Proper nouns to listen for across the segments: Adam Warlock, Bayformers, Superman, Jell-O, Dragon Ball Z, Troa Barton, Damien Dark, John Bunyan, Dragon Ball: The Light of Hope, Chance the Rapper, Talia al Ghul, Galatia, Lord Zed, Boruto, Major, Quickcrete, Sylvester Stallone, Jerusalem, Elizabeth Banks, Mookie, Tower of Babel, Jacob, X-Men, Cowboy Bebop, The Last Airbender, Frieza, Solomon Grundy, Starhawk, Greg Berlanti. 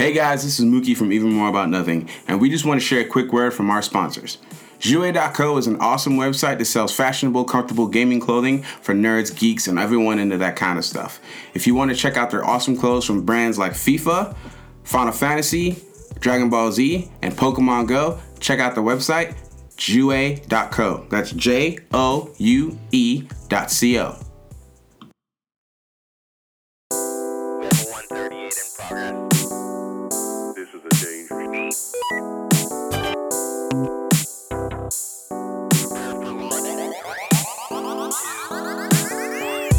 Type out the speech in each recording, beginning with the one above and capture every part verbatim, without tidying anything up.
Hey guys, this is Mookie from Even More About Nothing, and we just want to share a quick word from our sponsors. Joué dot co is an awesome website that sells fashionable, comfortable gaming clothing for nerds, geeks, and everyone into that kind of stuff. If you want to check out their awesome clothes from brands like FIFA, Final Fantasy, Dragon Ball Z, and Pokemon Go, check out the website, Joué dot co. That's J O U E dot C O.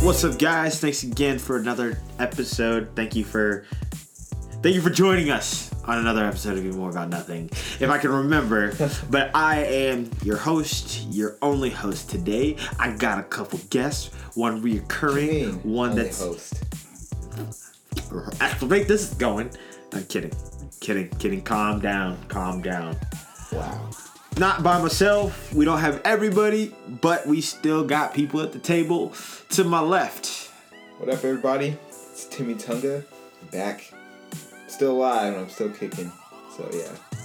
What's up, guys? Thanks again for another episode. Thank you for thank you for joining us on another episode of Even More About Nothing, if I can remember. But I am your host, your only host today. I got a couple guests, one reoccurring, one only that's host. At the rate this is going, I'm kidding, kidding, kidding. Calm down, calm down. Wow. Not by myself. We don't have everybody, but we still got people at the table. To my left. What up, everybody? It's Timmy Tunga. I'm back. Still alive, and I'm still kicking. So, yeah.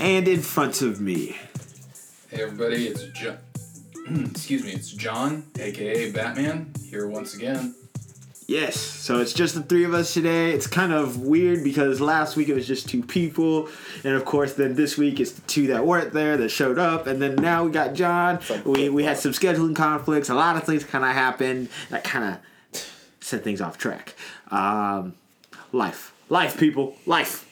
And in front of me. Hey, everybody. It's John. Excuse me. It's John, a k a. Batman, here once again. Yes. So, it's just the three of us today. It's kind of weird because last week it was just two people. And, of course, then this week it's the two that weren't there that showed up. And then now we got John. Like, we, we had some scheduling conflicts. A lot of things kind of happened that kind of sent things off track. Um, life. Life, people. Life.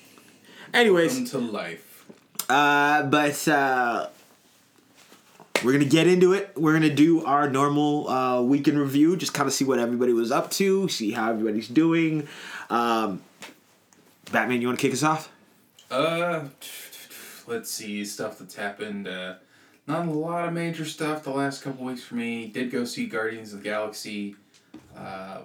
Anyways. Welcome to life. Uh, but uh, we're going to get into it. We're going to do our normal uh, week in review. Just kind of see what everybody was up to. See how everybody's doing. Um, Batman, you want to kick us off? Uh, let's see. Stuff that's happened. Uh, not a lot of major stuff the last couple weeks for me. Did go see Guardians of the Galaxy. Uh...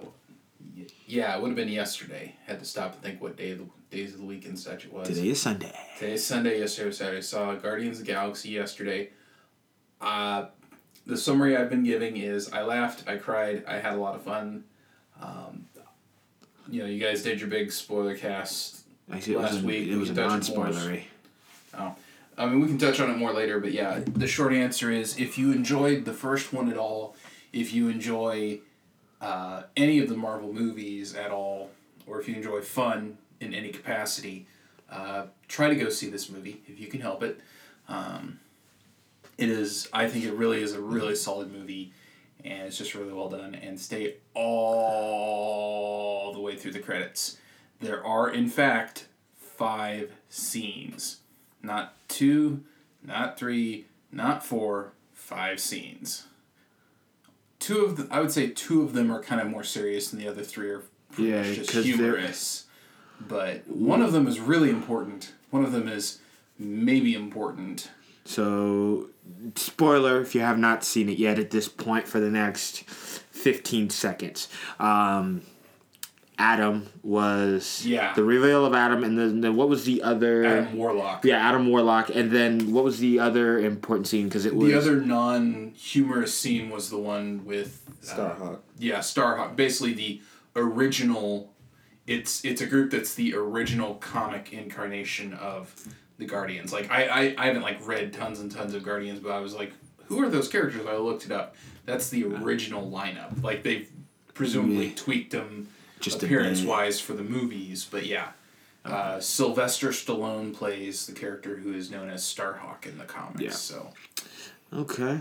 Yeah, it would have been yesterday. Had to stop and think what day of the, days of the week and such it was. Today is Sunday. Today is Sunday, yesterday was Saturday. I saw Guardians of the Galaxy yesterday. Uh, the summary I've been giving is I laughed, I cried, I had a lot of fun. Um, you know, you guys did your big spoiler cast Actually, last it was week. An, it was a non-spoilery. Oh. I mean, we can touch on it more later, but yeah, the short answer is if you enjoyed the first one at all, if you enjoy... Uh, any of the Marvel movies at all, or if you enjoy fun in any capacity, uh, try to go see this movie if you can help it. Um, it is, I think it really is a really solid movie, and it's just really well done, and stay all the way through the credits. There are, in fact, five scenes. Not two, not three, not four, five scenes. Two of them, I would say two of them are kind of more serious than the other three are yeah, just humorous. They're... But one of them is really important. One of them is maybe important. So, spoiler, if you have not seen it yet at this point for the next fifteen seconds. Um, Adam was... Yeah. The reveal of Adam, and then, then what was the other... Adam Warlock. Yeah, Adam Warlock. And then what was the other important scene? Because it was... The other non-humorous scene was the one with... Starhawk. Uh, yeah, Starhawk. Basically the original... It's it's a group that's the original comic incarnation of the Guardians. Like, I, I, I haven't, like, read tons and tons of Guardians, but I was like, who are those characters? I looked it up. That's the original lineup. Like, they've presumably yeah. tweaked them... Just appearance-wise for the movies, but yeah. Uh, Sylvester Stallone plays the character who is known as Starhawk in the comics, yeah. so... Okay.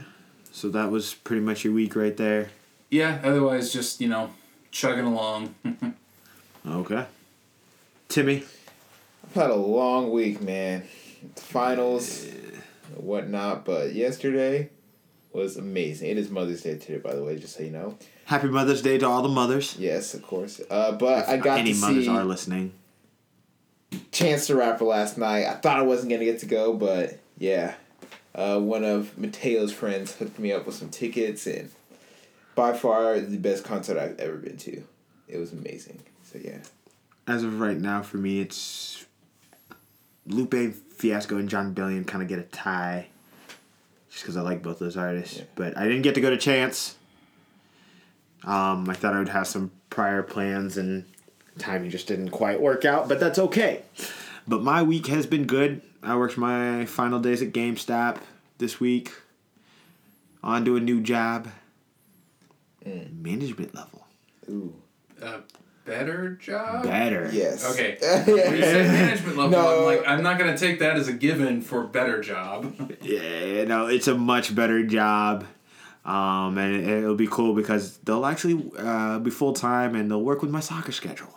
So that was pretty much your week right there? Yeah, otherwise just, you know, chugging along. Okay. Timmy? I've had a long week, man. Finals, yeah. whatnot, but yesterday was amazing. It is Mother's Day today, by the way, just so you know. Happy Mother's Day to all the mothers. Yes, of course. Uh, but if I got any to mothers see are listening. Chance the Rapper last night. I thought I wasn't gonna get to go, but yeah, uh, one of Mateo's friends hooked me up with some tickets, and by far the best concert I've ever been to. It was amazing. So yeah. As of right now, for me, it's Lupe Fiasco and John Bellion kind of get a tie, just because I like both those artists. Yeah. But I didn't get to go to Chance. Um, I thought I would have some prior plans, and timing just didn't quite work out, but that's okay. But my week has been good. I worked my final days at GameStop this week. On to a new job. Mm. Management level. Ooh. Uh, better job? Better. Yes. Okay. When you said management level, no. I'm like, I'm not going to take that as a given for better job. Yeah, no, it's a much better job. Um, and it'll be cool because they'll actually uh, be full-time and they'll work with my soccer schedule.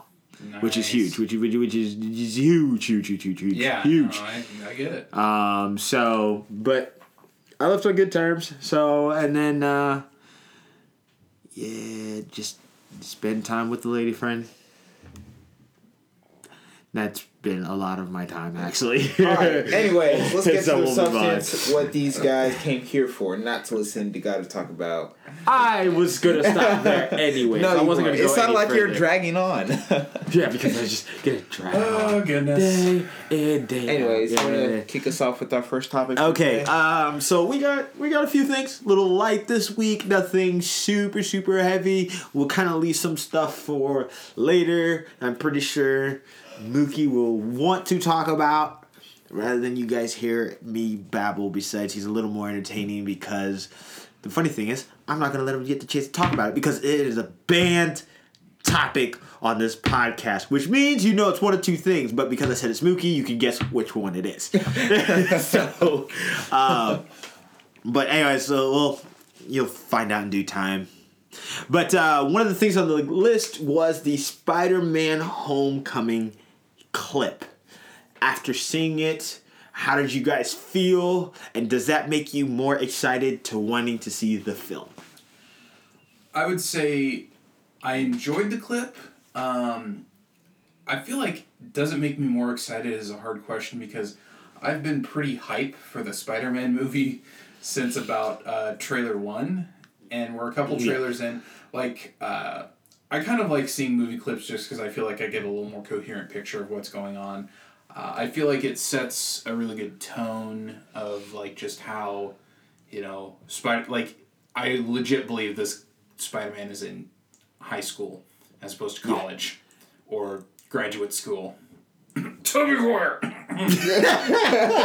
Nice. Which is huge, which is, which is huge, huge, huge, huge, huge. Yeah, huge. No, I, I get it. Um, so, but I left on good terms. So, and then, uh, yeah, just spend time with the lady friend. That's been a lot of my time, actually. All right. Anyways, let's get to the substance. What these guys came here for, not to listen to God to talk about. I was gonna stop there anyway. No, I wasn't gonna. It sounded like you're dragging on. Yeah, because I just get dragged. Oh goodness. Day and day. Anyways, yeah, you wanna yeah. kick us off with our first topic? Okay. Um. So we got we got a few things. Little light this week. Nothing super super heavy. We'll kind of leave some stuff for later. I'm pretty sure Mookie will want to talk about rather than you guys hear me babble. Besides, he's a little more entertaining because the funny thing is I'm not going to let him get the chance to talk about it because it is a banned topic on this podcast, which means you know it's one of two things, but because I said it's Mookie, you can guess which one it is. so, uh, but anyway, so we'll, you'll find out in due time. But uh, one of the things on the list was the Spider-Man Homecoming clip. After seeing it, how did you guys feel, and does that make you more excited to wanting to see the film? I would say I enjoyed the clip. um, I feel like does it make me more excited is a hard question because I've been pretty hype for the Spider-Man movie since about uh, trailer one, and we're a couple trailers in. Like uh I kind of like seeing movie clips just because I feel like I get a little more coherent picture of what's going on. Uh, I feel like it sets a really good tone of like just how, you know, Spider- like I legit believe this Spider-Man is in high school as opposed to college yeah. or graduate school. Tell me where!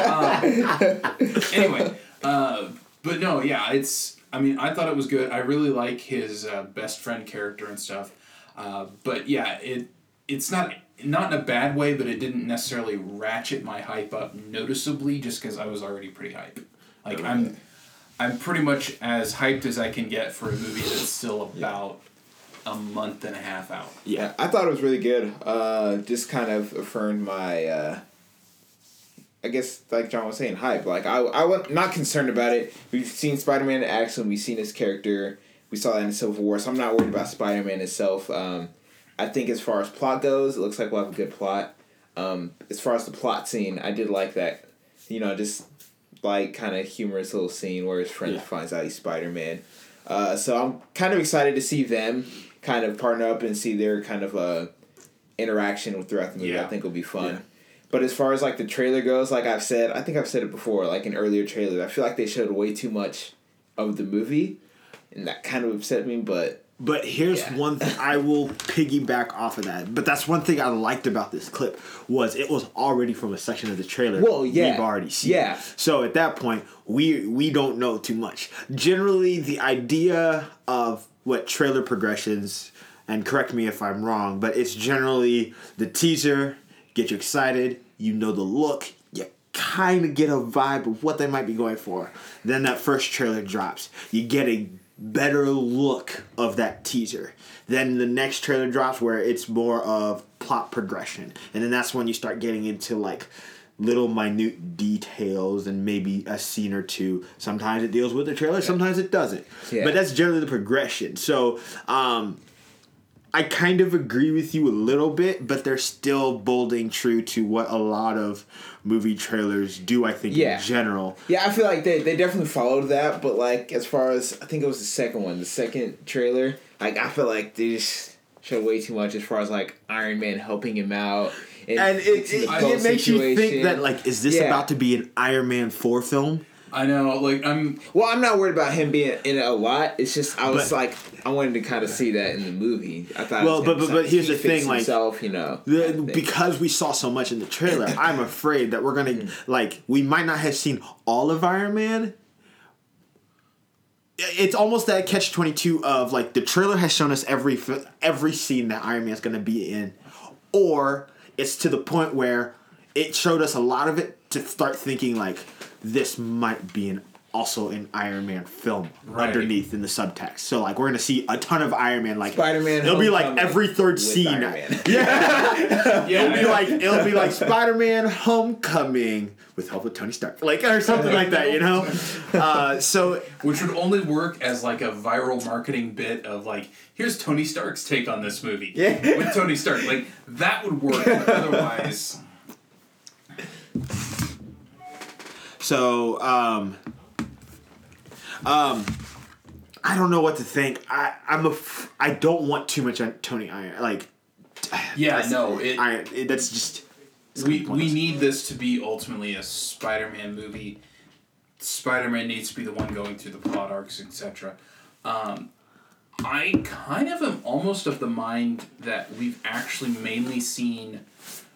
um, anyway, uh, but no, yeah, it's... I mean, I thought it was good. I really like his uh, best friend character and stuff. Uh, but yeah, it it's not not in a bad way, but it didn't necessarily ratchet my hype up noticeably just because I was already pretty hype. Like okay. I'm I'm pretty much as hyped as I can get for a movie that's still about yeah. a month and a half out. Yeah, I thought it was really good. Uh, just kind of affirmed my, uh, I guess, like John was saying, hype. Like, I, I was not concerned about it. We've seen Spider-Man in action. We've seen his character. We saw that in Civil War. So I'm not worried about Spider-Man itself. Um, I think as far as plot goes, it looks like we'll have a good plot. Um, as far as the plot scene, I did like that. You know, just, like, kind of humorous little scene where his friend yeah. finds out he's Spider-Man. Uh, so I'm kind of excited to see them kind of partner up and see their kind of uh, interaction throughout the movie. Yeah. I think it'll be fun. Yeah. But as far as, like, the trailer goes, like I've said, I think I've said it before, like, in earlier trailers, I feel like they showed way too much of the movie, and that kind of upset me, but... But here's yeah. one thing, I will piggyback off of that, but that's one thing I liked about this clip, was it was already from a section of the trailer well, yeah. we've already seen. Yeah. So at that point, we we don't know too much. Generally, the idea of what trailer progressions, and correct me if I'm wrong, but it's generally the teaser... Get you excited, you know the look, you kind of get a vibe of what they might be going for. Then that first trailer drops. You get a better look of that teaser. Then the next trailer drops where it's more of plot progression. And then that's when you start getting into like little minute details and maybe a scene or two. Sometimes it deals with the trailer, sometimes it doesn't. Yeah. But that's generally the progression. So, um... I kind of agree with you a little bit, but they're still holding true to what a lot of movie trailers do, I think, yeah. in general. Yeah, I feel like they, they definitely followed that, but, like, as far as... I think it was the second one, the second trailer. Like, I feel like they just showed way too much as far as, like, Iron Man helping him out. And, and it, it, it makes situation. You think that, like, is this yeah. about to be an Iron Man four film? I know, like, I'm... Well, I'm not worried about him being in it a lot. It's just, I was but, like, I wanted to kind of see that in the movie. I thought well, but, but, but here's he the thing, like... himself, you know. The, because we saw so much in the trailer, I'm afraid that we're going to, like, we might not have seen all of Iron Man. It's almost that catch twenty-two of, like, the trailer has shown us every, every scene that Iron Man's going to be in. Or it's to the point where it showed us a lot of it to start thinking, like... this might be an also an Iron Man film right. underneath in the subtext. So, like, we're going to see a ton of Iron Man. Like, Spider-Man it'll Homecoming be, like, every third scene. Iron Man. Yeah. yeah. It'll be, like, it'll be, like, Spider-Man Homecoming with help with Tony Stark. Like, or something like that, you know? Uh, so... Which would only work as, like, a viral marketing bit of, like, here's Tony Stark's take on this movie. Yeah. With Tony Stark. Like, that would work. But otherwise... So, um, um, I don't know what to think. I, I'm a, f- I don't want too much Tony Iron. Like, yeah, no, it, Iron, it, that's just, we, we need this to be ultimately a Spider-Man movie. Spider-Man needs to be the one going through the plot arcs, et cetera. Um, I kind of am almost of the mind that we've actually mainly seen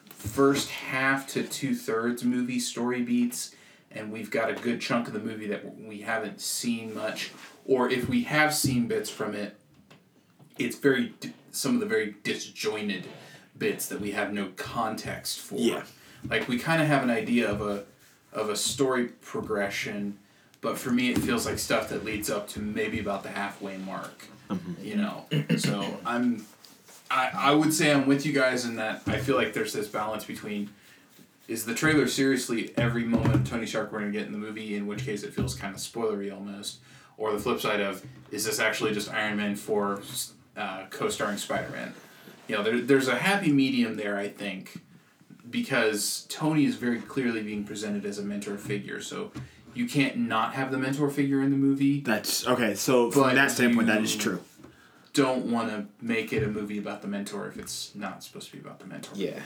first half to two thirds movie story beats. And we've got a good chunk of the movie that we haven't seen much. Or if we have seen bits from it, it's very di- some of the very disjointed bits that we have no context for. Yeah. Like, we kind of have an idea of a of a story progression, but for me it feels like stuff that leads up to maybe about the halfway mark. Mm-hmm. You know? So I'm, I, I would say I'm with you guys in that I feel like there's this balance between... Is the trailer seriously every moment Tony Stark we're going to get in the movie, in which case it feels kind of spoilery almost? Or the flip side of, is this actually just Iron Man for uh, co-starring Spider-Man? You know, there, there's a happy medium there, I think, because Tony is very clearly being presented as a mentor figure, so you can't not have the mentor figure in the movie. That's, okay, so from that standpoint, that is true. Don't want to make it a movie about the mentor if it's not supposed to be about the mentor. Yeah.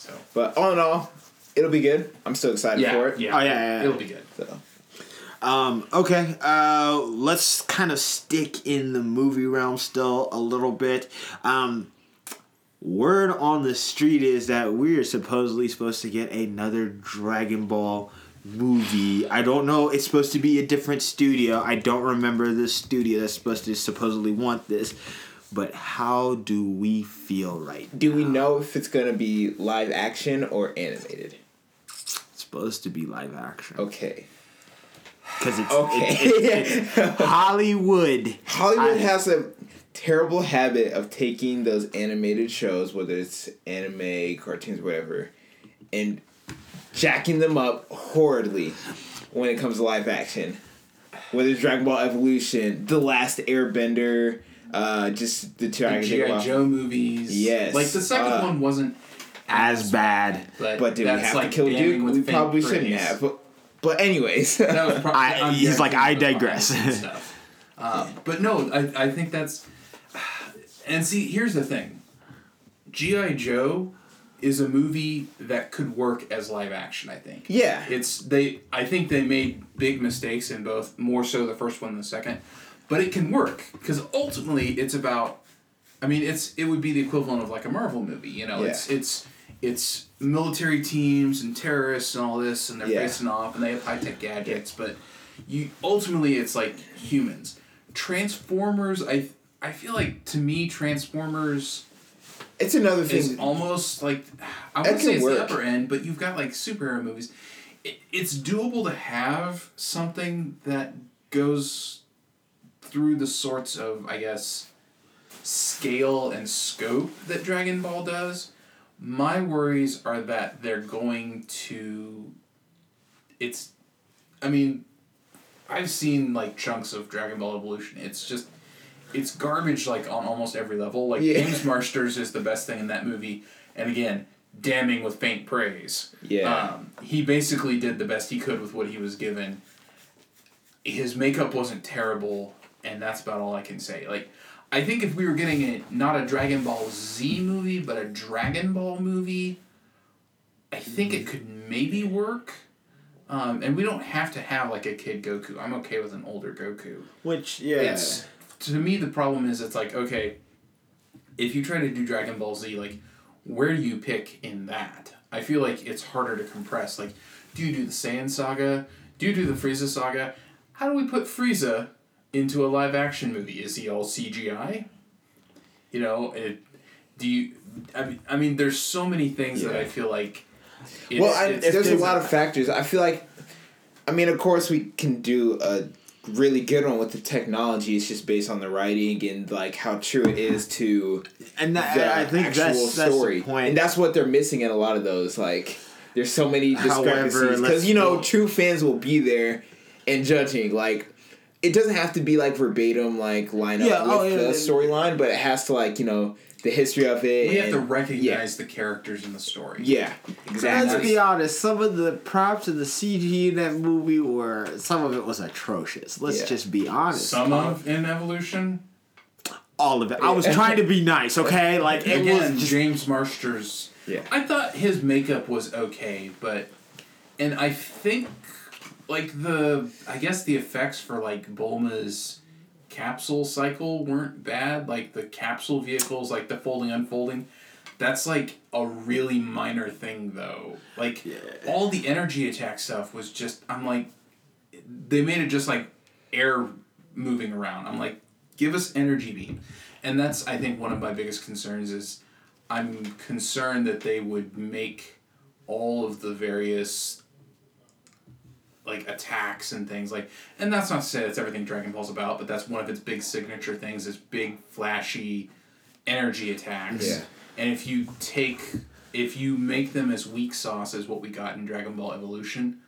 So. But all in all, it'll be good. I'm still excited yeah, for it. Yeah. Oh, yeah, yeah, yeah. It'll be good. So. Um, okay, uh, let's kind of stick in the movie realm still a little bit. Um, word on the street is that we're supposedly supposed to get another Dragon Ball movie. I don't know. It's supposed to be a different studio. I don't remember the studio that's supposed to supposedly want this. But how do we feel right now? Do we know if it's going to be live action or animated? It's supposed to be live action. Okay. Because it's, okay. it's, it's, it's Hollywood. Hollywood I, has a terrible habit of taking those animated shows, whether it's anime, cartoons, whatever, and jacking them up horribly when it comes to live action. Whether it's Dragon Ball Evolution, The Last Airbender... Uh, just the two G I. Joe movies. Yes. Like, the second uh, one wasn't as, as bad. But, but did we have like to kill Duke? We probably shouldn't have. But, but anyways. That was probably, I, he's like, I digress. uh, but no, I, I think that's... And see, here's the thing. G I. Joe is a movie that could work as live action, I think. Yeah. It's they. I think they made big mistakes in both, more so the first one than the second. But it can work, because ultimately it's about, I mean, it's it would be the equivalent of like a Marvel movie, you know? Yeah. It's it's it's military teams and terrorists and all this, and they're yeah. facing off, and they have high-tech gadgets, yeah. but you ultimately it's like humans. Transformers, I I feel like, to me, Transformers... It's another thing. It's almost like, I wouldn't say it's work. The upper end, but you've got like superhero movies. It, it's doable to have something that goes... through the sorts of, I guess, scale and scope that Dragon Ball does. My worries are that they're going to... It's... I mean, I've seen, like, chunks of Dragon Ball Evolution. It's just... It's garbage, like, on almost every level. Like, yeah. James Marsters is the best thing in that movie. And again, damning with faint praise. Yeah. Um, he basically did the best he could with what he was given. His makeup wasn't terrible... And that's about all I can say. Like, I think if we were getting a not a Dragon Ball Z movie, but a Dragon Ball movie, I think it could maybe work. Um, and we don't have to have, like, a kid Goku. I'm okay with an older Goku. Which, yeah. It's, to me, the problem is it's like, okay, if you try to do Dragon Ball Z, like, where do you pick in that? I feel like it's harder to compress. Like, do you do the Saiyan saga? Do you do the Frieza saga? How do we put Frieza into a live-action movie? Is he all C G I? You know, it, do you... I mean, I mean, there's so many things yeah. that I feel like... It's, well, I, it's, there's a lot of factors. I feel like, I mean, of course, we can do a really good one with the technology. It's just based on the writing and like how true it is to and that, the I think actual that's, story. That's the point. And that's what they're missing in a lot of those. Like, there's so many discrepancies because you know, true fans will be there and judging. Like, it doesn't have to be like verbatim, like line up yeah, with oh, yeah, the storyline, but it has to like you know. The history of it. We have to recognize yeah. the characters in the story. Yeah, exactly. Let's be honest. Some of the props and the C G in that movie were... Some of it was atrocious. Let's yeah. just be honest. Some of in Evolution? All of it. Yeah. I was trying to be nice, okay? Like it Again, was just, James Marsters... Yeah. I thought his makeup was okay, but... And I think, like, the... I guess the effects for, like, Bulma's... capsule cycle weren't bad, like the capsule vehicles, like the folding, unfolding. That's like a really minor thing though. Like yeah. all the energy attack stuff was just, I'm like, they made it just like air moving around. I'm like, give us energy beam. And that's, I think, one of my biggest concerns is I'm concerned that they would make all of the various like attacks and things like, and that's not to say that's everything Dragon Ball's about, but that's one of its big signature things is big flashy energy attacks. Yeah. And if you take, if you make them as weak sauce as what we got in Dragon Ball Evolution,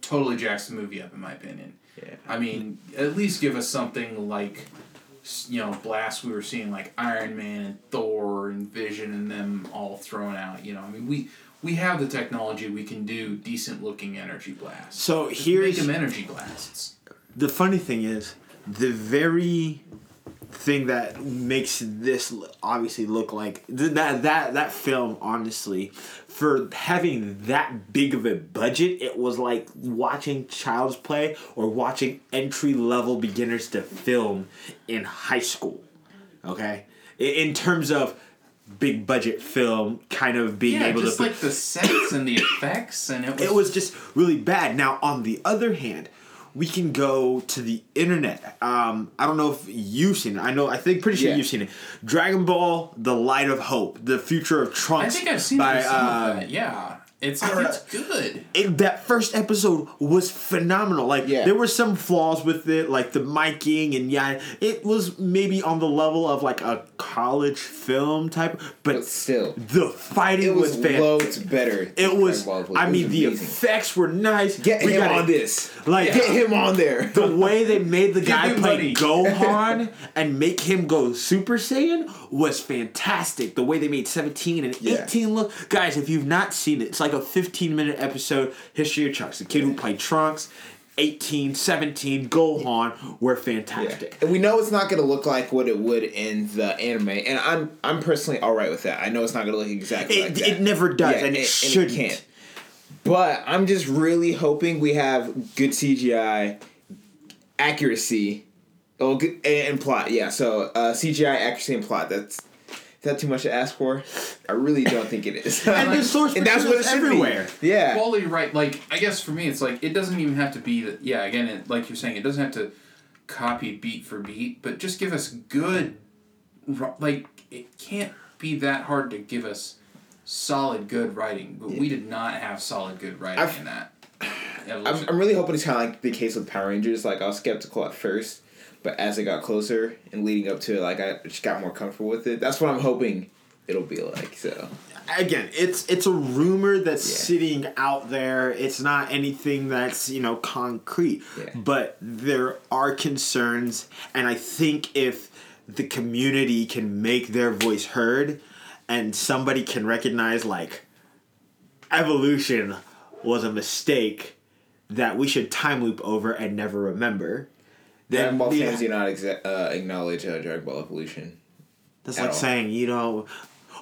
totally jacks the movie up in my opinion. Yeah. I mean, at least give us something like, you know, blasts we were seeing like Iron Man and Thor and Vision and them all thrown out. You know, I mean we. We have the technology. We can do decent looking energy blasts. So here's make them energy blasts. The funny thing is, the very thing that makes this obviously look like th- that that that film honestly, for having that big of a budget, it was like watching Child's Play or watching entry level beginners to film in high school. Okay, in terms of. Big budget film kind of being yeah, able to... Yeah, just like the sets and the effects and it was... It was just really bad. Now, on the other hand, we can go to the internet. Um, I don't know if you've seen it. I know, I think, pretty sure yeah. you've seen it. Dragon Ball, The Light of Hope, The Future of Trunks. I think I've seen by, it, uh, that, yeah. It's, it's good. It, that first episode was phenomenal. Like, yeah. there were some flaws with it, like the miking and yeah. It was maybe on the level of, like, a college film type, but, but still. The fighting it was fantastic. It was loads better. It was, I mean, was the effects were nice. Get we him gotta, on this. Like yeah. Get him on there. The way they made the guy play Gohan and make him go Super Saiyan was fantastic. The way they made seventeen and yeah. eighteen look. Guys, if you've not seen it, it's like a fifteen-minute episode, History of Trunks. The kid yeah. who played Trunks, eighteen, seventeen, Gohan were fantastic. Yeah. And we know it's not going to look like what it would in the anime, and I'm I'm personally all right with that. I know it's not going to look exactly it, like that. It never does, yeah, and it, it shouldn't. And it but I'm just really hoping we have good C G I, accuracy, oh, good, and, and plot. Yeah, so uh, C G I, accuracy, and plot. That's... Is that too much to ask for? I really don't think it is. And like, the source and that's what it's everywhere. Be. Yeah. Quality, right? Like, I guess for me, it's like, it doesn't even have to be, that, yeah, again, it, like you're saying, it doesn't have to copy beat for beat, but just give us good, like, it can't be that hard to give us solid, good writing, but yeah. we did not have solid, good writing I've, in that. I'm, I'm really hoping it's kind of like the case with Power Rangers. Like, I was skeptical at first. But as it got closer and leading up to it, like I just got more comfortable with it. That's what I'm hoping it'll be like. So again, it's it's a rumor that's yeah. sitting out there. It's not anything that's, you know, concrete. Yeah. But there are concerns, and I think if the community can make their voice heard and somebody can recognize like Evolution was a mistake that we should time loop over and never remember. Dragon Ball yeah. fans do not exa- uh, acknowledge uh, Dragon Ball Evolution. That's like all. Saying, you know,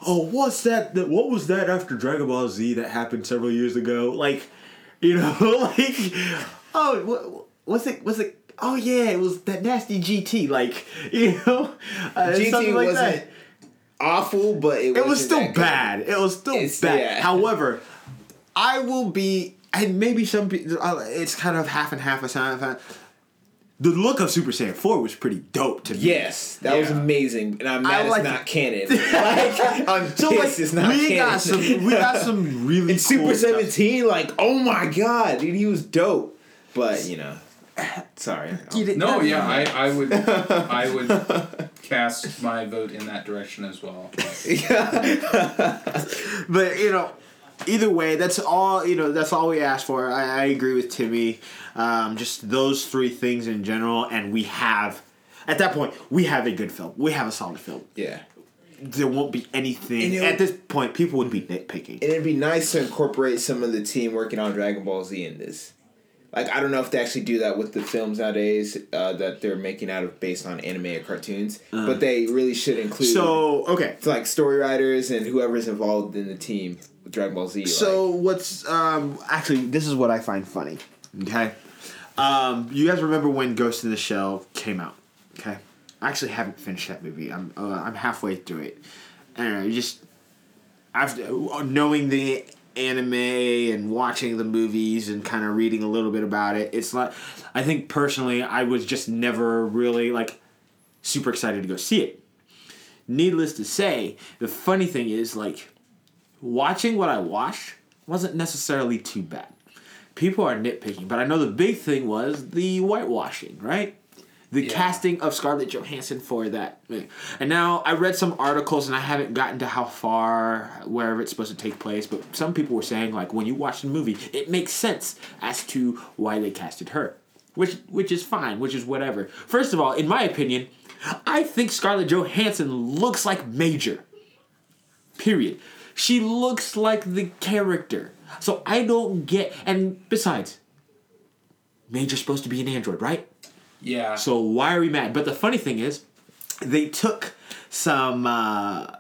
oh, what's that, that? What was that after Dragon Ball Z that happened several years ago? Like, You know, like, oh, what, what's it? What's it? Oh yeah, it was that nasty G T. Like, you know, uh, G T something like wasn't that. Awful, but it, it was still bad. It was still it's, bad. Yeah. However, I will be, and maybe some people, it's kind of half and half a sign. The look of Super Saiyan four was pretty dope to me. Yes, that yeah. was amazing, and I'm mad I like it's not it. canon. Like, I'm so pissed like, it's not we canon. Got some, we got some really and cool Super stuff. seventeen, like, oh my god, dude, he was dope. But, you know, sorry. You no, yeah, I, I would I would cast my vote in that direction as well. But, you know, either way, that's all, you know, that's all we asked for. I, I agree with Timmy. Um, just those three things in general, and we have, at that point, we have a good film. We have a solid film. Yeah. There won't be anything. At this point, people would be nitpicking. And it'd be nice to incorporate some of the team working on Dragon Ball Z in this. Like, I don't know if they actually do that with the films nowadays uh, that they're making out of based on anime or cartoons, uh, but they really should include so okay, like story writers and whoever's involved in the team with Dragon Ball Z. So like. what's um actually this is what I find funny. Okay, um, you guys remember when Ghost in the Shell came out? Okay, I actually haven't finished that movie. I'm uh, I'm halfway through it. I don't know. You just after knowing the anime and watching the movies and kind of reading a little bit about it, it's like, I think personally I was just never really like super excited to go see it. Needless to say, the funny thing is, like, watching what I watched wasn't necessarily too bad. People are nitpicking, but I know the big thing was the whitewashing, right? The yeah. casting of Scarlett Johansson for that. And now I read some articles, and I haven't gotten to how far, wherever it's supposed to take place, but some people were saying, like, when you watch the movie, it makes sense as to why they casted her, which which is fine, which is whatever. First of all, in my opinion, I think Scarlett Johansson looks like Major. Period. She looks like the character. So I don't get... And besides, Major's supposed to be an android, right? Yeah. So why are we mad? But the funny thing is, they took some uh,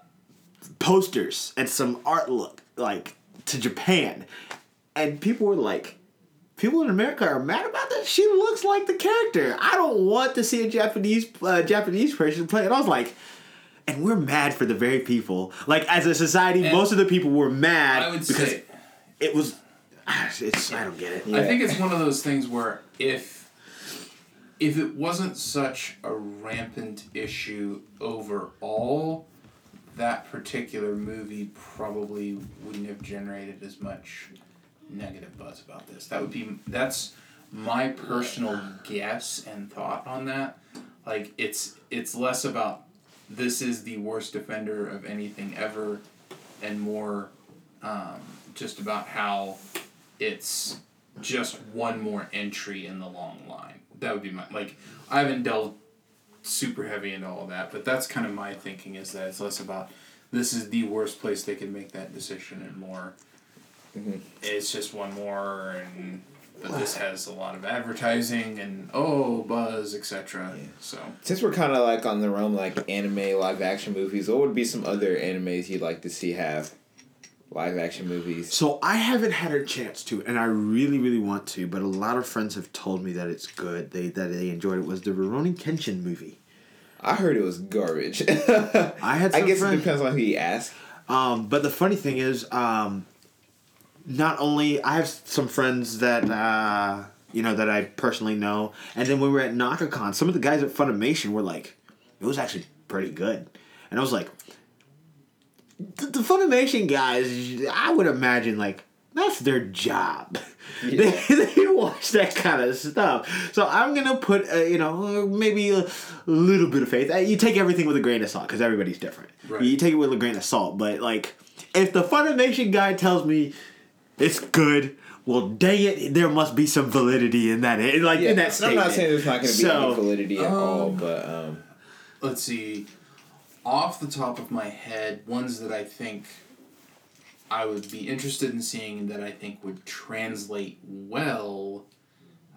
posters and some art look, like, to Japan. And people were like, people in America are mad about that? She looks like the character. I don't want to see a Japanese uh, Japanese person play. And I was like... And we're mad for the very people. Like, as a society, and most of the people were mad. I would because say... It was... It's, I don't get it. Yeah. I think it's one of those things where if... If it wasn't such a rampant issue overall, that particular movie probably wouldn't have generated as much negative buzz about this. That would be that's my personal guess and thought on that. Like, it's it's less about this is the worst offender of anything ever, and more um, just about how it's just one more entry in the long line. That would be my, like, I haven't delved super heavy into all that, but that's kind of my thinking, is that it's less about this is the worst place they can make that decision, and more mm-hmm. it's just one more, and but this has a lot of advertising and oh buzz, et cetera. Yeah. So since we're kind of like on the realm like anime live action movies, what would be some other animes you'd like to see have live action movies? So I haven't had a chance to, and I really, really want to, but a lot of friends have told me that it's good. They that they enjoyed it. Was the Rurouni Kenshin movie. I heard it was garbage. I had some I guess friend. It depends on who you ask. Um, but the funny thing is, um, not only I have some friends that uh, you know that I personally know, and then when we were at NakaCon, some of the guys at Funimation were like, it was actually pretty good. And I was like, the Funimation guys, I would imagine, like, that's their job. Yeah. They, they watch that kind of stuff. So I'm going to put, uh, you know, maybe a little bit of faith. You take everything with a grain of salt, because everybody's different. Right. You take it with a grain of salt. But, like, if the Funimation guy tells me it's good, well, dang it, there must be some validity in that, like, yeah, in that statement. I'm not saying there's not going to be so, any validity at um, all, but... Um, let's see... Off the top of my head, ones that I think I would be interested in seeing that I think would translate well,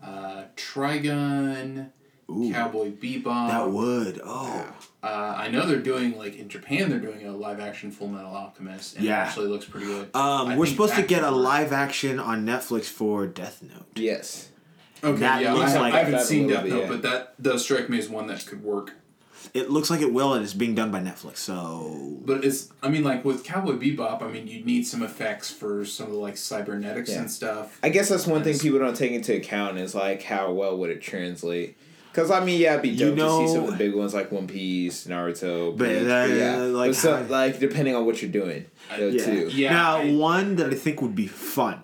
uh, Trigun Ooh, Cowboy Bebop. That would. Oh. Uh, I know they're doing, like, in Japan, they're doing a live-action Full Metal Alchemist. And yeah. It actually looks pretty good. Um, we're supposed to get a live-action on Netflix for Death Note. Yes. Okay, that yeah. Looks I, like I haven't seen Death Note, yeah. but that does strike me as one that could work. It looks like it will, and it's being done by Netflix, so... But it's... I mean, like, with Cowboy Bebop, I mean, you'd need some effects for some of the, like, cybernetics yeah. and stuff. I guess that's one and thing people don't take into account is, like, how well would it translate... Because, I mean, yeah, it'd be dope you know, to see some of the big ones like One Piece, Naruto, Bleach, but, uh, but yeah. Like, but so, like, depending on what you're doing, though, yeah. too. Yeah, now, I, one that I think would be fun,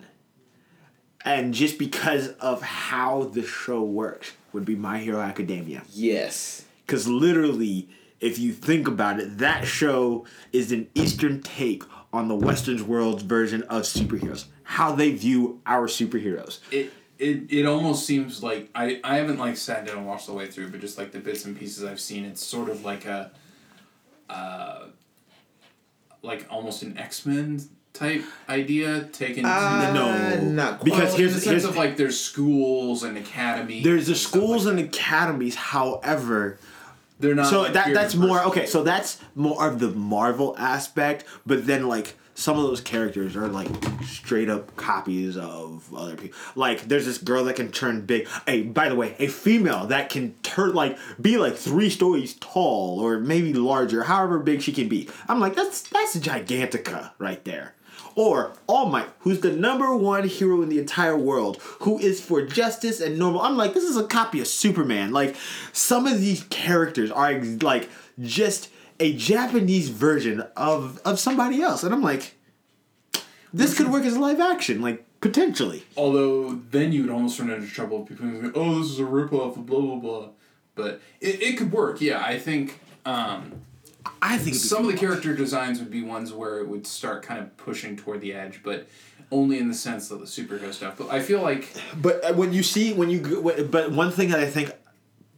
and just because of how the show works, would be My Hero Academia. Yes. Because literally, if you think about it, that show is an Eastern take on the Western world's version of superheroes. How they view our superheroes. It It it almost seems like I, I haven't like sat down and watched the way through, but just like the bits and pieces I've seen, it's sort of like a, uh, like almost an X-Men type idea taken. Uh, to no, not quite. Because well, here's the sense here's, of like there's schools and academies. There's the and schools like and that. academies. However, they're not. So like that that's more person. okay. So that's more of the Marvel aspect, but then like. Some of those characters are, like, straight-up copies of other people. Like, there's this girl that can turn big. Hey, by the way, a female that can turn, like, be, like, three stories tall or maybe larger, however big she can be. I'm like, that's that's Gigantica right there. Or All Might, who's the number one hero in the entire world, who is for justice and normal. I'm like, this is a copy of Superman. Like, some of these characters are, like, just... a Japanese version of, of somebody else. And I'm like, this could work as live action, like, potentially. Although, then you'd almost run into trouble if people go, oh, this is a ripoff of blah, blah, blah. But it, it could work, yeah. I think um, I think some of the character designs would be ones where it would start kind of pushing toward the edge, but only in the sense of the superhero stuff. But I feel like... But when you see, when you... But one thing that I think...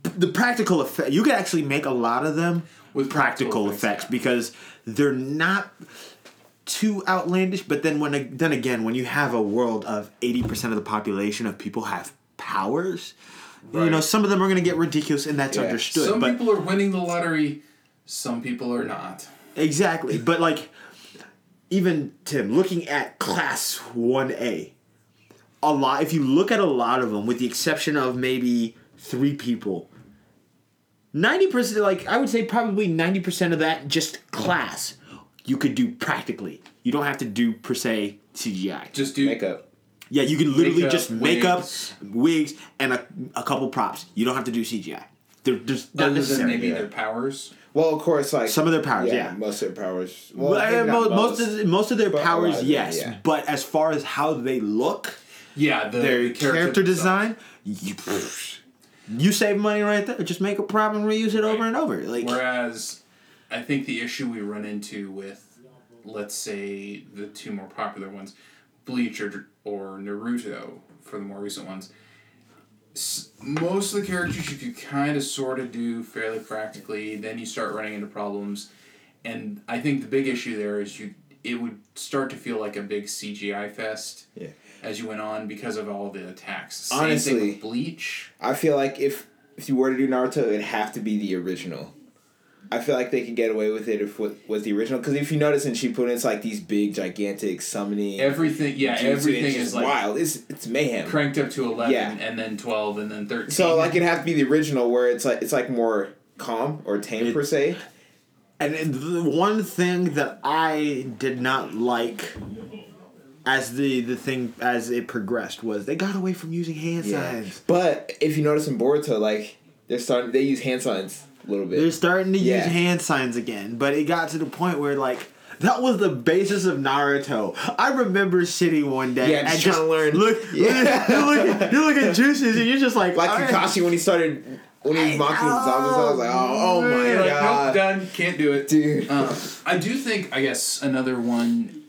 The practical effect... You could actually make a lot of them... With practical effects, effects yeah. because they're not too outlandish. But then when then again, when you have a world of eighty percent of the population of people have powers, right. you know, some of them are going to get ridiculous, and that's yeah. understood. Some but, people are winning the lottery. Some people are not. Exactly. But, like, even, Tim, looking at Class one A, a lot, if you look at a lot of them, with the exception of maybe three people, ninety percent, like, I would say probably ninety percent of that, just class, you could do practically. You don't have to do, per se, C G I. Just do... Makeup. Yeah, you can literally makeup, just make up wigs and a, a couple props. You don't have to do C G I. They're just... Not Other than maybe yeah. their powers? Well, of course, like... Some of their powers, yeah. yeah. Most of their powers... Well, well most, most, of, most of their powers, of yes. Them, yeah. But as far as how they look... Yeah, the, their the character, character design... You... You save money right there. Just make a prop and reuse it right. over and over. Like Whereas, I think the issue we run into with, let's say, the two more popular ones, Bleach or, or Naruto, for the more recent ones, most of the characters you could kind of sort of do fairly practically. Then you start running into problems. And I think the big issue there is you it would start to feel like a big C G I fest. Yeah. As you went on, because of all the attacks. Same Honestly, thing with Bleach. I feel like if if you were to do Naruto, it'd have to be the original. I feel like they could get away with it if it was the original. Because if you notice in Shippuden, it's like these big, gigantic summoning. Everything, yeah, Jutsu, everything is like wild. It's it's mayhem. Cranked up to eleven, yeah. and then twelve, and then thirteen. So like it'd have to be the original, where it's like it's like more calm or tame it, per se. And the one thing that I did not like. As the, the thing, as it progressed, was they got away from using hand yeah. signs. But if you notice in Boruto, like, they're starting, they use hand signs a little bit. They're starting to yeah. use hand signs again. But it got to the point where, like, that was the basis of Naruto. I remember sitting one day yeah, and just, just trying to learn. Look, yeah. look, look, look, you look at juices and you're just like, like Kakashi right. when he started, when he was mocking his zombies, I was like, oh, oh my like, God. Nope, done. Can't do it. Dude. Um, I do think, I guess, another one.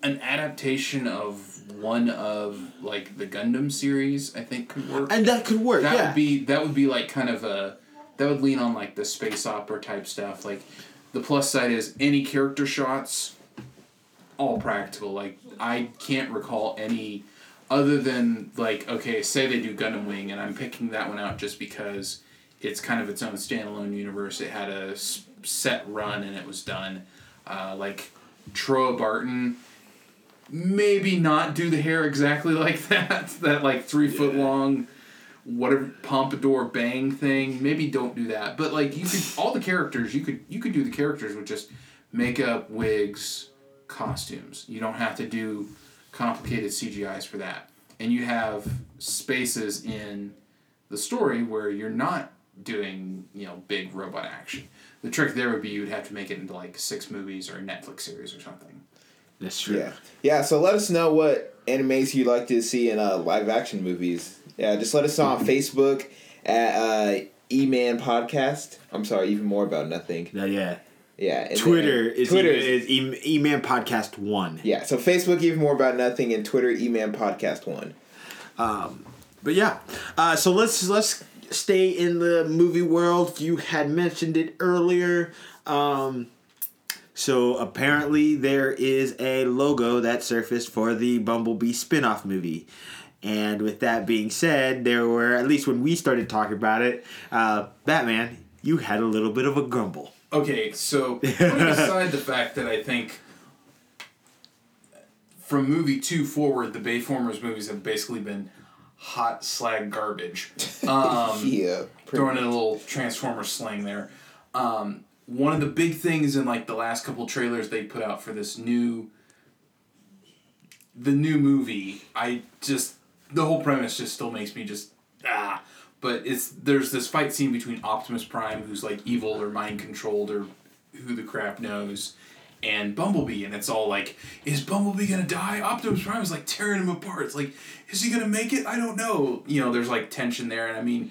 An adaptation of one of like the Gundam series, I think, could work. And that could work. That yeah. would be that would be like kind of a that would lean on like the space opera type stuff. Like the plus side is any character shots, all practical. Like I can't recall any other than like okay, say they do Gundam Wing, and I'm picking that one out just because it's kind of its own standalone universe. It had a set run and it was done. Uh, like Troa Barton, maybe not do the hair exactly like that. That like three yeah. foot long, whatever pompadour bang thing. Maybe don't do that. But like you could, all the characters you could you could do the characters with just makeup, wigs, costumes. You don't have to do complicated C G Is for that. And you have spaces in the story where you're not doing, you know, big robot action. The trick there would be you'd have to make it into like six movies or a Netflix series or something. That's true. Yeah. Yeah, so let us know what animes you'd like to see in uh, live action movies. Yeah, just let us know on Facebook at uh, E-Man Podcast. I'm sorry, Even More About Nothing. Yeah, yeah. Yeah. Twitter, then, is Twitter is E- E-Man Podcast one. Yeah, so Facebook, Even More About Nothing, and Twitter, E-Man Podcast one. Um, but yeah, uh, so let's let's stay in the movie world. You had mentioned it earlier. Um, so apparently there is a logo that surfaced for the Bumblebee spinoff movie. And with that being said, there were, at least when we started talking about it, uh, Batman, you had a little bit of a grumble. Okay, so putting aside the fact that I think from movie two forward, the Bayformers movies have basically been hot slag garbage. Um, yeah. Throwing in a little Transformers slang there. Um, one of the big things in like the last couple trailers they put out for this new, the new movie, I just, the whole premise just still makes me just, ah. But it's there's this fight scene between Optimus Prime, who's like evil or mind-controlled or who the crap knows, and Bumblebee. And it's all like, is Bumblebee going to die? Optimus Prime is like tearing him apart. It's like, is he going to make it? I don't know. You know, there's like tension there. And I mean,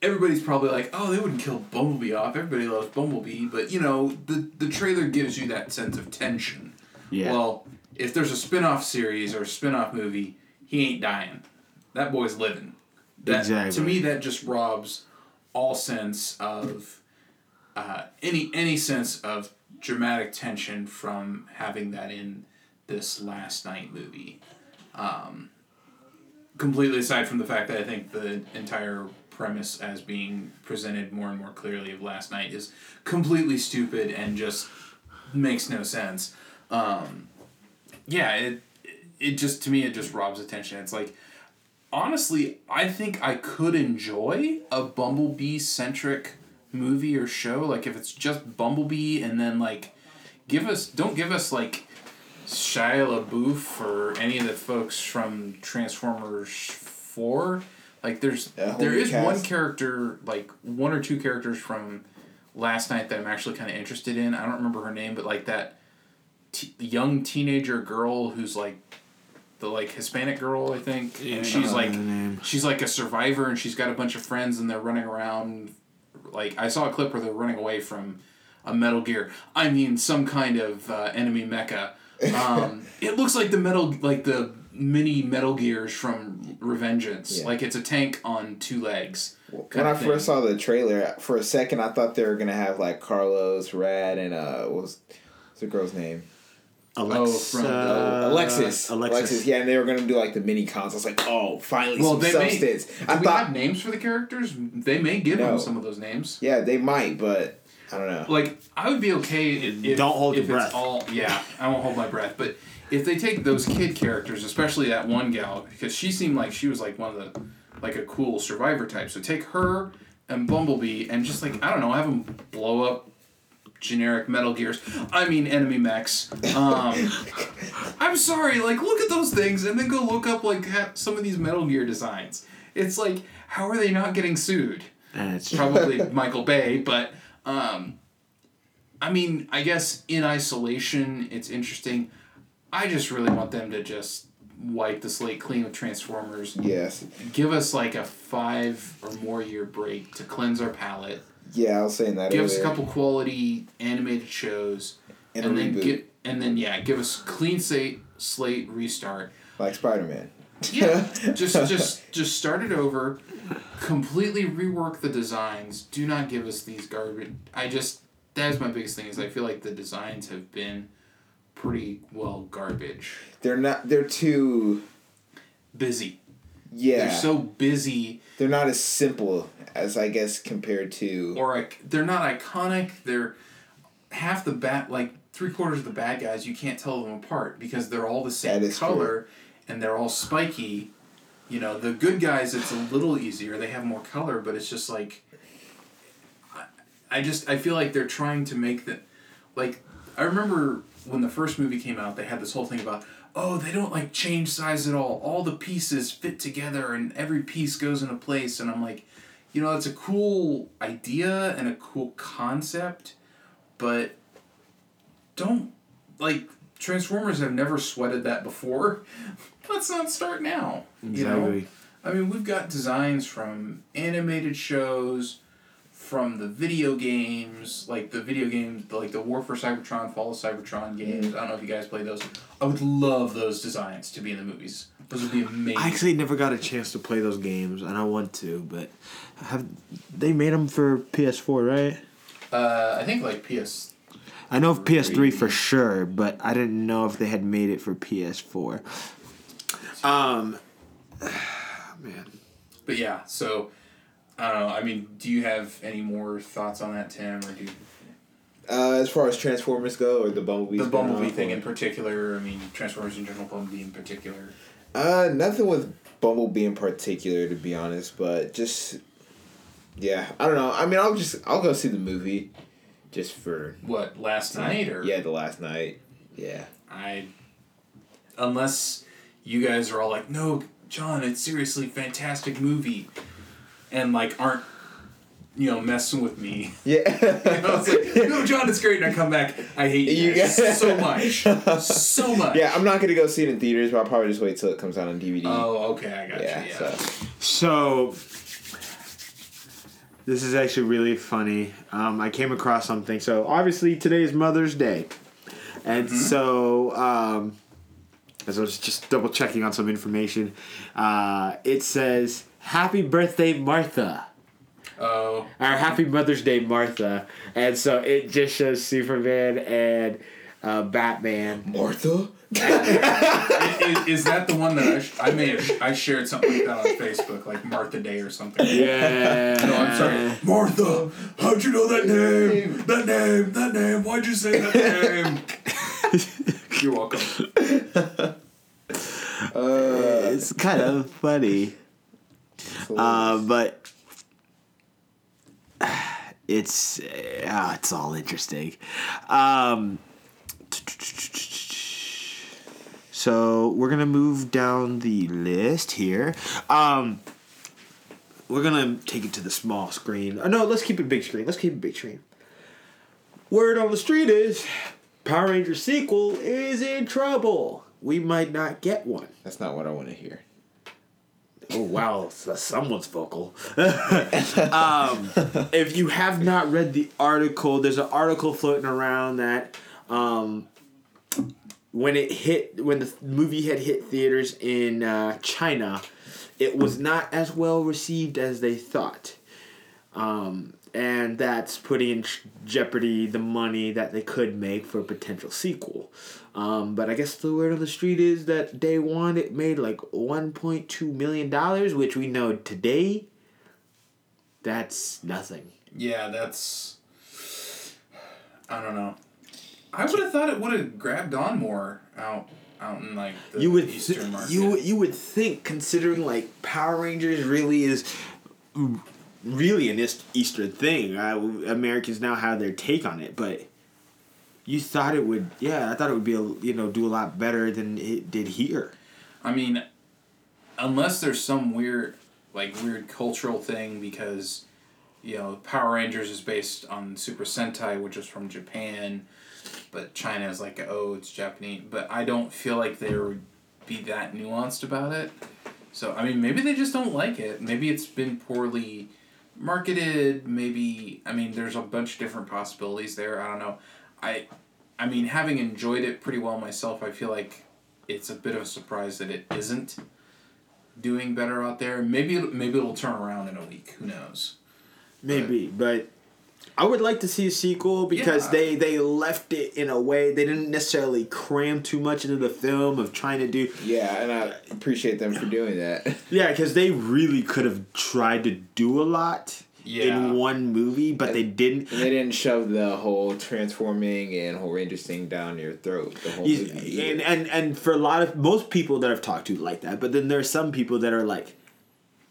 everybody's probably like, oh, they wouldn't kill Bumblebee off. Everybody loves Bumblebee. But, you know, the, the trailer gives you that sense of tension. Yeah. Well, if there's a spin-off series or a spin-off movie, he ain't dying. That boy's living. That, exactly. To me, that just robs all sense of uh, any any sense of dramatic tension from having that in this last night movie. Um, completely aside from the fact that I think the entire premise as being presented more and more clearly of last night is completely stupid and just makes no sense. Um, yeah, it it just to me it just robs attention. It's like. Honestly, I think I could enjoy a Bumblebee-centric movie or show. Like, if it's just Bumblebee and then, like, give us... Don't give us, like, Shia LaBeouf or any of the folks from Transformers four. Like, there's... There is cast. One character, like, one or two characters from last night that I'm actually kind of interested in. I don't remember her name, but, like, that t- young teenager girl who's, like... The, like, Hispanic girl, I think. And yeah, she's, like, she's, like, a survivor, and she's got a bunch of friends, and they're running around. Like, I saw a clip where they're running away from a Metal Gear. I mean, some kind of uh, enemy mecha. Um, it looks like the metal, like, the mini Metal Gears from Revengeance. Yeah. Like, it's a tank on two legs. When I first saw the trailer, for a second, I thought they were going to have, like, Carlos, Rad, and, uh, what was, what's the girl's name? Alexa, oh, from, uh, Alexis. Alexis. Alexis, yeah, and they were going to do, like, the mini-cons. I was like, oh, finally well, some they substance. May, do I we thought, have names for the characters? They may give no. them some of those names. Yeah, they might, but I don't know. Like, I would be okay if, if, don't hold if your it's breath. all... Yeah, I won't hold my breath, but if they take those kid characters, especially that one gal, because she seemed like she was, like, one of the... Like, a cool survivor type. So take her and Bumblebee and just, like, I don't know, have them blow up generic Metal Gears. I mean, enemy mechs. Um, I'm sorry, like, look at those things and then go look up, like, ha- some of these Metal Gear designs. It's like, how are they not getting sued? And it's probably Michael Bay, but, um, I mean, I guess in isolation, it's interesting. I just really want them to just wipe the slate clean with Transformers. Yes. Give us, like, a five or more year break to cleanse our palate. Yeah, I was saying that. Give earlier. us a couple quality animated shows, and, and then get, and then yeah, give us clean slate, slate restart. Like Spider-Man. Yeah, just just just start it over, completely rework the designs. Do not give us these garbage. I just that is my biggest thing is I feel like the designs have been pretty well garbage. They're not. They're too busy. Yeah. They're so busy. They're not as simple as, I guess, compared to... Or they're not iconic. They're half the bat... Like, three-quarters of the bad guys, you can't tell them apart because they're all the same color true. And they're all spiky. You know, the good guys, it's a little easier. They have more color, but it's just like... I, I just... I feel like they're trying to make the... Like, I remember when the first movie came out, they had this whole thing about... Oh, they don't, like, change size at all. All the pieces fit together, and every piece goes into place. And I'm like, you know, that's a cool idea and a cool concept, but don't, like, Transformers have never sweated that before. Let's not start now. Exactly. You know? I mean, we've got designs from animated shows, from the video games, like the video games, like the War for Cybertron, Fall of Cybertron games. I don't know if you guys play those. I would love those designs to be in the movies. Those would be amazing. I actually never got a chance to play those games, and I want to, but have they made them for P S four, right? Uh, I think like P S... I know of P S three for sure, but I didn't know if they had made it for P S four. Um, man. But yeah, so... I don't know. I mean, do you have any more thoughts on that, Tim, or do? You... Uh, as far as Transformers go, or the Bumblebee. The Bumblebee thing in particular. I mean, Transformers in general, Bumblebee in particular. Uh, nothing with Bumblebee in particular, to be honest. But just, yeah, I don't know. I mean, I'll just I'll go see the movie, just for what last night or yeah, the last night. Yeah. I, unless you guys are all like, no, John, it's seriously fantastic movie. And, like, aren't, you know, messing with me. Yeah. You know, it's like, no, John, it's great. And I come back, I hate you, you guys guys. so much. So much. Yeah, I'm not going to go see it in theaters, but I'll probably just wait till it comes out on D V D. Oh, okay, I got yeah, you. Yeah. So. so, this is actually really funny. Um, I came across something. So, obviously, today is Mother's Day. And mm-hmm. so, um, as I was just double-checking on some information, uh, it says... Happy birthday, Martha. Oh. Our happy Mother's Day, Martha. And so it just shows Superman and uh, Batman. Martha? is, is that the one that I, sh- I may have? Sh- I shared something like that on Facebook, like Martha Day or something. Yeah. No, I'm sorry. Martha, how'd you know that name? That name, that name. Why'd you say that name? You're welcome. Uh, it's kind of funny. Uh, but it's uh, it's all interesting. Um, so we're gonna move down the list here. Um, we're gonna take it to the small screen. Oh, no, let's keep it big screen. Let's keep it big screen. Word on the street is Power Rangers sequel is in trouble. We might not get one. That's not what I want to hear. Oh, wow. Someone's vocal. um, if you have not read the article, there's an article floating around that um, when it hit, when the movie had hit theaters in uh, China, it was not as well received as they thought. Um, and that's putting in jeopardy the money that they could make for a potential sequel. Um, but I guess the word on the street is that day one, it made like one point two million dollars, which we know today, that's nothing. Yeah, that's... I don't know. I would have thought it would have grabbed on more out out in like the you would Eastern th- market. You, you would think, considering like Power Rangers really is... really an Eastern thing. Uh, Americans now have their take on it, but... You thought it would, yeah, I thought it would be, a, you know, do a lot better than it did here. I mean, unless there's some weird, like, weird cultural thing because, you know, Power Rangers is based on Super Sentai, which is from Japan, but China is like, oh, it's Japanese. But I don't feel like they would be that nuanced about it. So, I mean, maybe they just don't like it. Maybe it's been poorly marketed. Maybe, I mean, there's a bunch of different possibilities there. I don't know. I I mean, having enjoyed it pretty well myself, I feel like it's a bit of a surprise that it isn't doing better out there. Maybe, maybe it'll turn around in a week. Who knows? Maybe, but, but I would like to see a sequel because yeah. they, they left it in a way. They didn't necessarily cram too much into the film of trying to do... Yeah, and I appreciate them for doing that. Yeah, because they really could have tried to do a lot yeah. in one movie, but and, they didn't. And they didn't shove the whole transforming and whole Rangers thing down your throat. The whole you, movie. And, and, and for a lot of... Most people that I've talked to like that, but then there are some people that are like,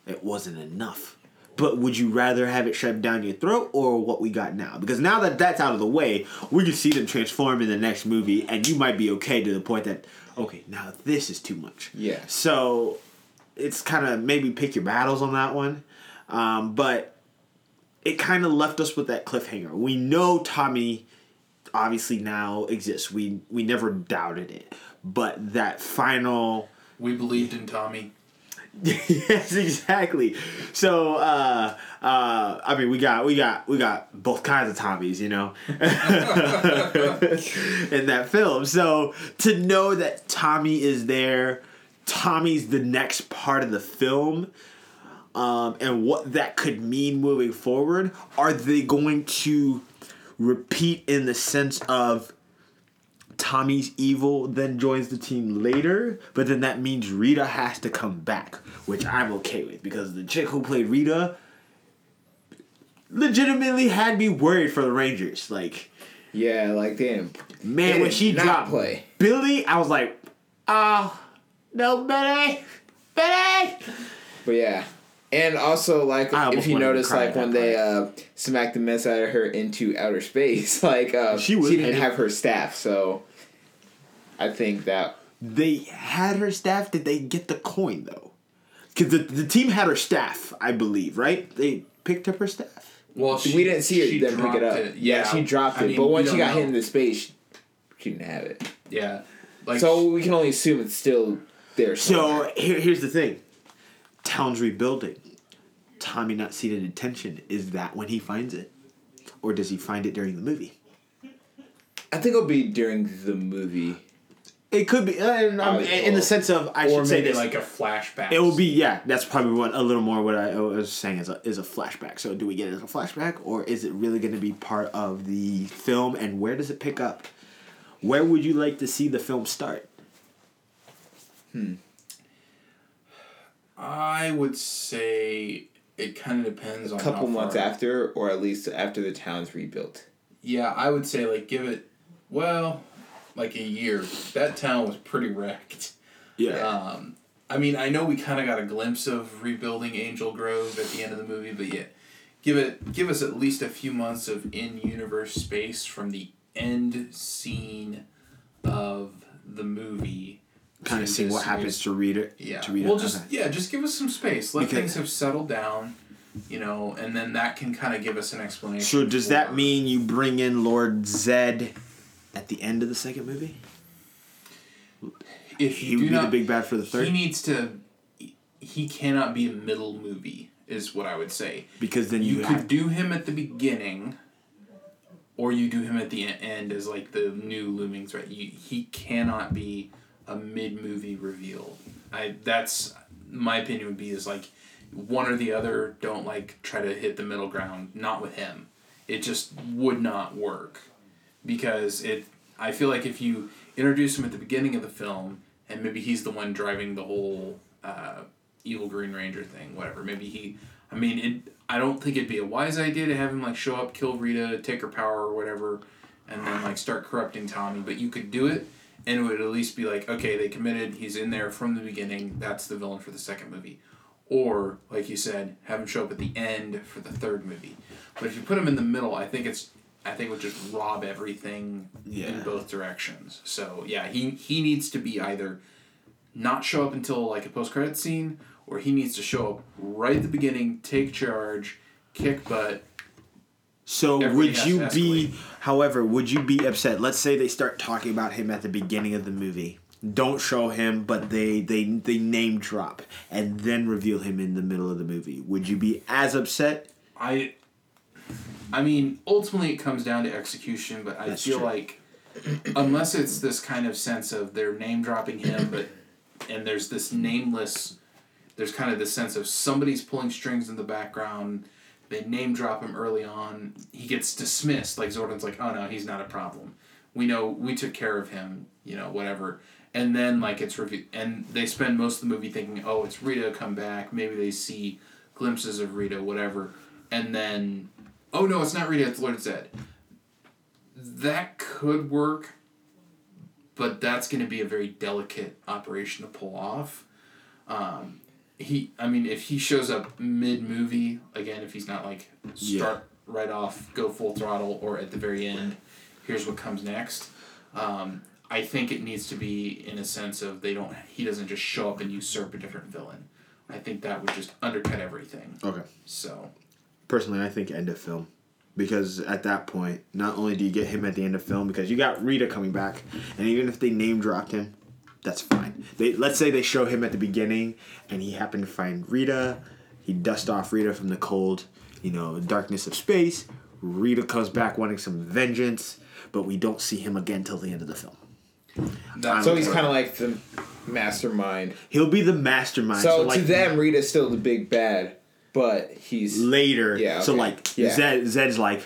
it wasn't enough. But would you rather have it shoved down your throat or what we got now? Because now that that's out of the way, we can see them transform in the next movie, and you might be okay to the point that, okay, now this is too much. Yeah. So it's kind of maybe pick your battles on that one. Um, but it kind of left us with that cliffhanger. We know Tommy obviously now exists. We we never doubted it. But that final... We believed in Tommy. Yes, exactly. So, uh, uh, I mean, we got, we got, we got both kinds of Tommies, you know, in that film. So to know that Tommy is there, Tommy's the next part of the film, um, and what that could mean moving forward. Are they going to repeat in the sense of Tommy's evil, then joins the team later, but then that means Rita has to come back, which I'm okay with because the chick who played Rita legitimately had me worried for the Rangers. Like, yeah, like damn, man, when she dropped play Billy, I was like, oh no, Betty, Betty. But yeah. And also, like, if you notice, like, when they uh, smacked the mess out of her into outer space, like, uh, she, she didn't have her staff, so I think that... They had her staff? Did they get the coin, though? Because the, the team had her staff, I believe, right? They picked up her staff? Well, she, we didn't see her, them pick it up. It, yeah. yeah, she dropped I it, mean, but once she got know. hit into space, she, she didn't have it. Yeah. Like, so we can only assume it's still there. So here, here's the thing. Town's rebuilding. Tommy not seated in detention. Is that when he finds it? Or does he find it during the movie? I think it'll be during the movie. It could be. Uh, in, um, in the sense of, I should say this. Or maybe like a flashback. It will be, yeah. That's probably what, a little more what I was saying is a, is a flashback. So do we get it as a flashback? Or is it really going to be part of the film? And where does it pick up? Where would you like to see the film start? Hmm. I would say it kind of depends on a couple months after, or at least after the town's rebuilt. Yeah, I would say, like, give it, well, like a year. That town was pretty wrecked. Yeah. Um, I mean, I know we kind of got a glimpse of rebuilding Angel Grove at the end of the movie, but yeah, give it, give us at least a few months of in-universe space from the end scene of the movie. Kind of see what happens to Rita. Yeah, to Rita. Well, just okay. yeah, just give us some space. Let okay. things have settled down, you know, and then that can kind of give us an explanation. So does that her. mean you bring in Lord Zed at the end of the second movie? If he would be the big bad for the third, he needs to. He cannot be a middle movie, is what I would say. Because then you, you could do him at the beginning. Or you do him at the end as like the new looming threat. You, he cannot be a mid-movie reveal. I that's my opinion would be is like one or the other. Don't like try to hit the middle ground. Not with him. It just would not work because it. I feel like if you introduce him at the beginning of the film and maybe he's the one driving the whole uh, evil Green Ranger thing, whatever. Maybe he. I mean, it. I don't think it'd be a wise idea to have him like show up, kill Rita, take her power or whatever, and then like start corrupting Tommy. But you could do it. And it would at least be like, okay, they committed, he's in there from the beginning, that's the villain for the second movie. Or, like you said, have him show up at the end for the third movie. But if you put him in the middle, I think it's I think it would just rob everything yeah. in both directions. So yeah, he, he needs to be either not show up until like a post-credits scene, or he needs to show up right at the beginning, take charge, kick butt. So Everybody would you be, however, would you be upset? Let's say they start talking about him at the beginning of the movie. Don't show him, but they, they, they name drop and then reveal him in the middle of the movie. Would you be as upset? I I mean, ultimately it comes down to execution, but I That's feel true. like unless it's this kind of sense of they're name dropping him, but and there's this nameless, there's kind of this sense of somebody's pulling strings in the background. They name drop him early on. He gets dismissed. Like, Zordon's like, oh, no, he's not a problem. We know, we took care of him, you know, whatever. And then, like, it's reviewed. And they spend most of the movie thinking, oh, it's Rita, come back. Maybe they see glimpses of Rita, whatever. And then, oh, no, it's not Rita, it's Lord Zedd. That could work, but that's going to be a very delicate operation to pull off. Um... He, I mean, if he shows up mid-movie, again, if he's not, like, start yeah. right off, go full throttle, or at the very end, here's what comes next, um, I think it needs to be in a sense of they don't, he doesn't just show up and usurp a different villain. I think that would just undercut everything. Okay. So. Personally, I think end of film. Because at that point, not only do you get him at the end of film, because you got Rita coming back, and even if they name-dropped him, that's fine. They let's say they show him at the beginning, and he happened to find Rita. He dusts off Rita from the cold, you know, darkness of space. Rita comes back wanting some vengeance, but we don't see him again till the end of the film. That's so he's kind of like the mastermind. He'll be the mastermind. So, so like, to them, Rita's still the big bad, but he's later. Yeah. Okay. So like yeah. Zed, Zed's like,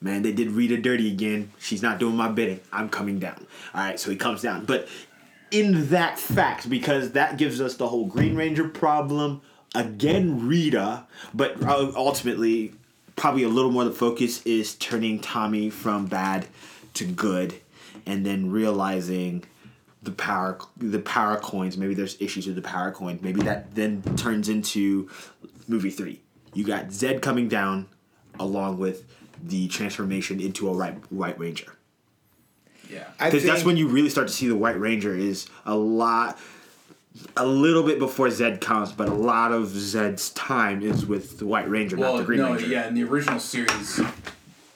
man, they did Rita dirty again. She's not doing my bidding. I'm coming down. All right, so he comes down, but. In that fact, because that gives us the whole Green Ranger problem, again Rita, but ultimately probably a little more the focus is turning Tommy from bad to good, and then realizing the power the power coins, maybe there's issues with the power coins, maybe that then turns into movie three. You got Zed coming down along with the transformation into a right, right Ranger. Yeah, because that's when you really start to see the White Ranger is a lot, a little bit before Zed comes, but a lot of Zed's time is with the White Ranger, well, not the Green no, Ranger. Yeah, in the original series,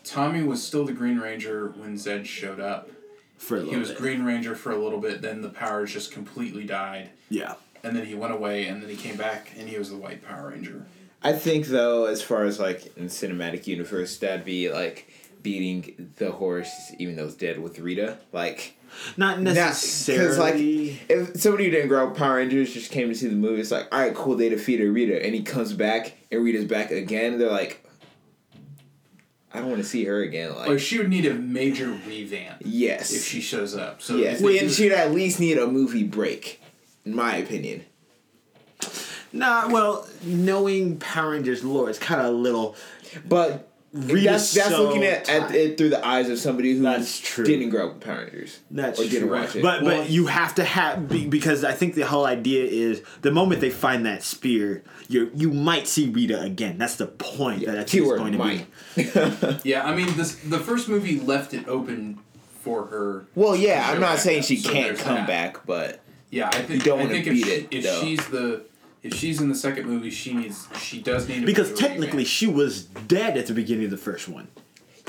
Tommy was still the Green Ranger when Zed showed up. For a little He was bit. Green Ranger for a little bit, then the powers just completely died. Yeah. And then he went away, and then he came back, and he was the White Power Ranger. I think, though, as far as, like, in the cinematic universe, that'd be, like... beating the horse, even though it's dead, with Rita, like not necessarily. Not, like, if somebody who didn't grow up Power Rangers just came to see the movie, it's like, all right, cool, they defeated Rita, and he comes back, and Rita's back again. And they're like, I don't want to see her again. Like, or she would need a major revamp. Yes, if she shows up. So yes, well, and she'd at least need a movie break, in my opinion. Nah, well, knowing Power Rangers lore, it's kind of a little, but. That's, that's so looking at, at it through the eyes of somebody who didn't grow up with Power Rangers. That's or true. Didn't watch it. But, well, but you have to have... Because I think the whole idea is the moment they find that spear, you you might see Rita again. That's the point yeah, that I think it's going might. to be. yeah, I mean, this, the first movie left it open for her. Well, yeah, I'm not saying up, she so can't come that. back, but... Yeah, I think, you don't I think if, beat she, it, if she's the... If she's in the second movie, she needs. She does need. A because technically, she was dead at the beginning of the first one.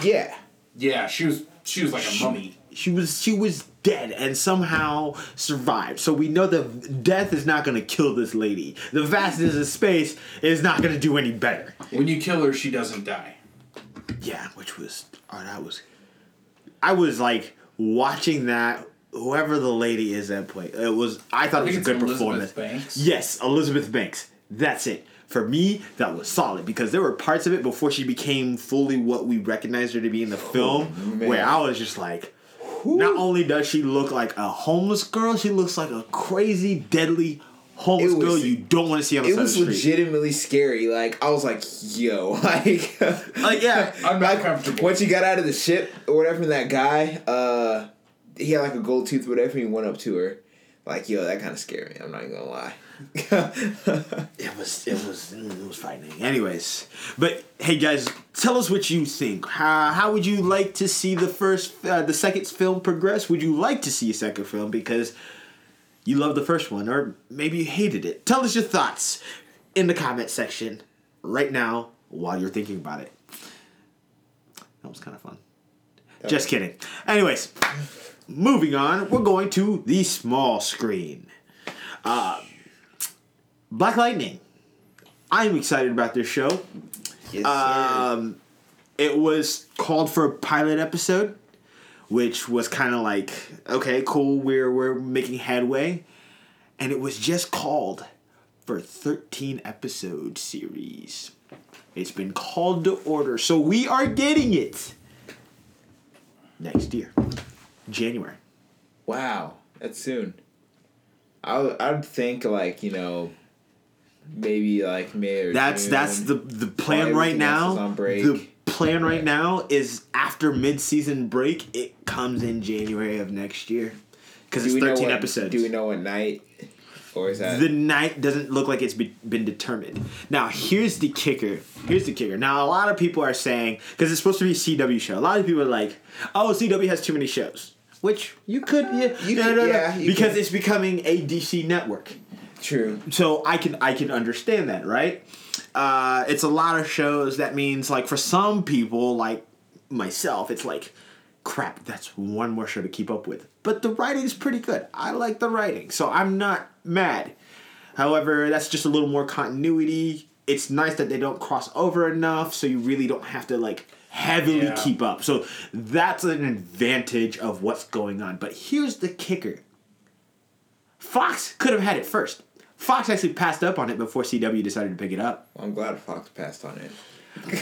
Yeah. Yeah, she was. She was like she, a mummy. She was. She was dead and somehow survived. So we know that death is not going to kill this lady. The vastness of space is not going to do any better. When you kill her, she doesn't die. Yeah, which was. Oh, that was. I was like watching that. Whoever the lady is that play, it was. I thought I it was a good performance. Banks. Yes, Elizabeth Banks. That's it. For me, that was solid because there were parts of it before she became fully what we recognized her to be in the film, oh, where I was just like, Who? not only does she look like a homeless girl, she looks like a crazy, deadly homeless was, girl you don't want to see on the side of the street. It was legitimately scary. Like I was like, yo, like, like yeah, I'm not comfortable. Once you got out of the ship or whatever, that guy. uh... He had like a gold tooth, whatever. He went up to her, like yo, that kind of scared me. I'm not even gonna lie. it was, it was, it was frightening. Anyways, but hey guys, tell us what you think. How how would you like to see the first, uh, the second film progress? Would you like to see a second film because you loved the first one, or maybe you hated it? Tell us your thoughts in the comment section right now while you're thinking about it. That was kind of fun. That Just was- kidding. Anyways. Moving on, we're going to the small screen. Uh, Black Lightning. I'm excited about this show. Yes, um, sir. It was called for a pilot episode, which was kind of like, okay, cool, we're we're making headway. And it was just called for a thirteen episode series. It's been called to order, so we are getting it next year, January. Wow, that's soon. I I'd think like you know, maybe like May or that's June. That's the the plan right now. On break. The plan right now is after mid-season break, it comes in January of next year because it's thirteen episodes. Do we know what night? Or is that... The night doesn't look like it's be- been determined. Now, here's the kicker. Here's the kicker. Now, a lot of people are saying... Because it's supposed to be a C W show. A lot of people are like, oh, C W has too many shows. Which you could... Yeah, you no, could, no, no, yeah, no. You because could. It's becoming a D C network. True. So, I can I can understand that, right? Uh, it's a lot of shows. That means, like, for some people, like myself, it's like... Crap, that's one more show to keep up with. But the writing's pretty good. I like the writing, so I'm not mad. However, that's just a little more continuity. It's nice that they don't cross over enough, so you really don't have to, like, heavily yeah. keep up. So that's an advantage of what's going on. But here's the kicker. Fox could have had it first. Fox actually passed up on it before C W decided to pick it up. Well, I'm glad Fox passed on it.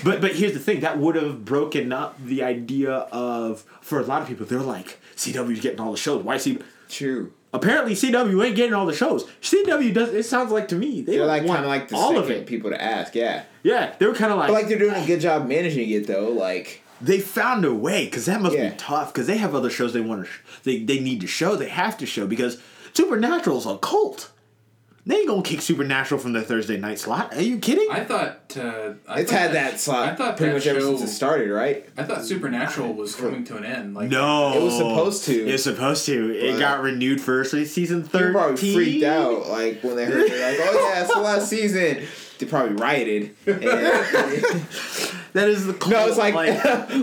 but but here's the thing. That would have broken up the idea of... For a lot of people, they're like, C W's getting all the shows. Why C W? True. Apparently, C W ain't getting all the shows. C W does... It sounds like to me, they don't like, want like the all of it. People to ask, yeah. Yeah, they were kind of like... But like they're doing a good job managing it, though. Like... They found a way, because that must yeah. be tough, because they have other shows they want to... Sh- they, they need to show, they have to show, because Supernatural's a cult. They ain't gonna kick Supernatural from the Thursday night slot. Are you kidding? I thought uh, I it's thought had that, that slot I thought pretty much show, ever since it started, right? I thought Supernatural was coming to an end. Like no, it was supposed to. It was supposed to. It got renewed for season thirteen. They probably freaked out, like when they heard they're like, "Oh yeah, it's the last season." They probably rioted. And, that is the cult. No, it's like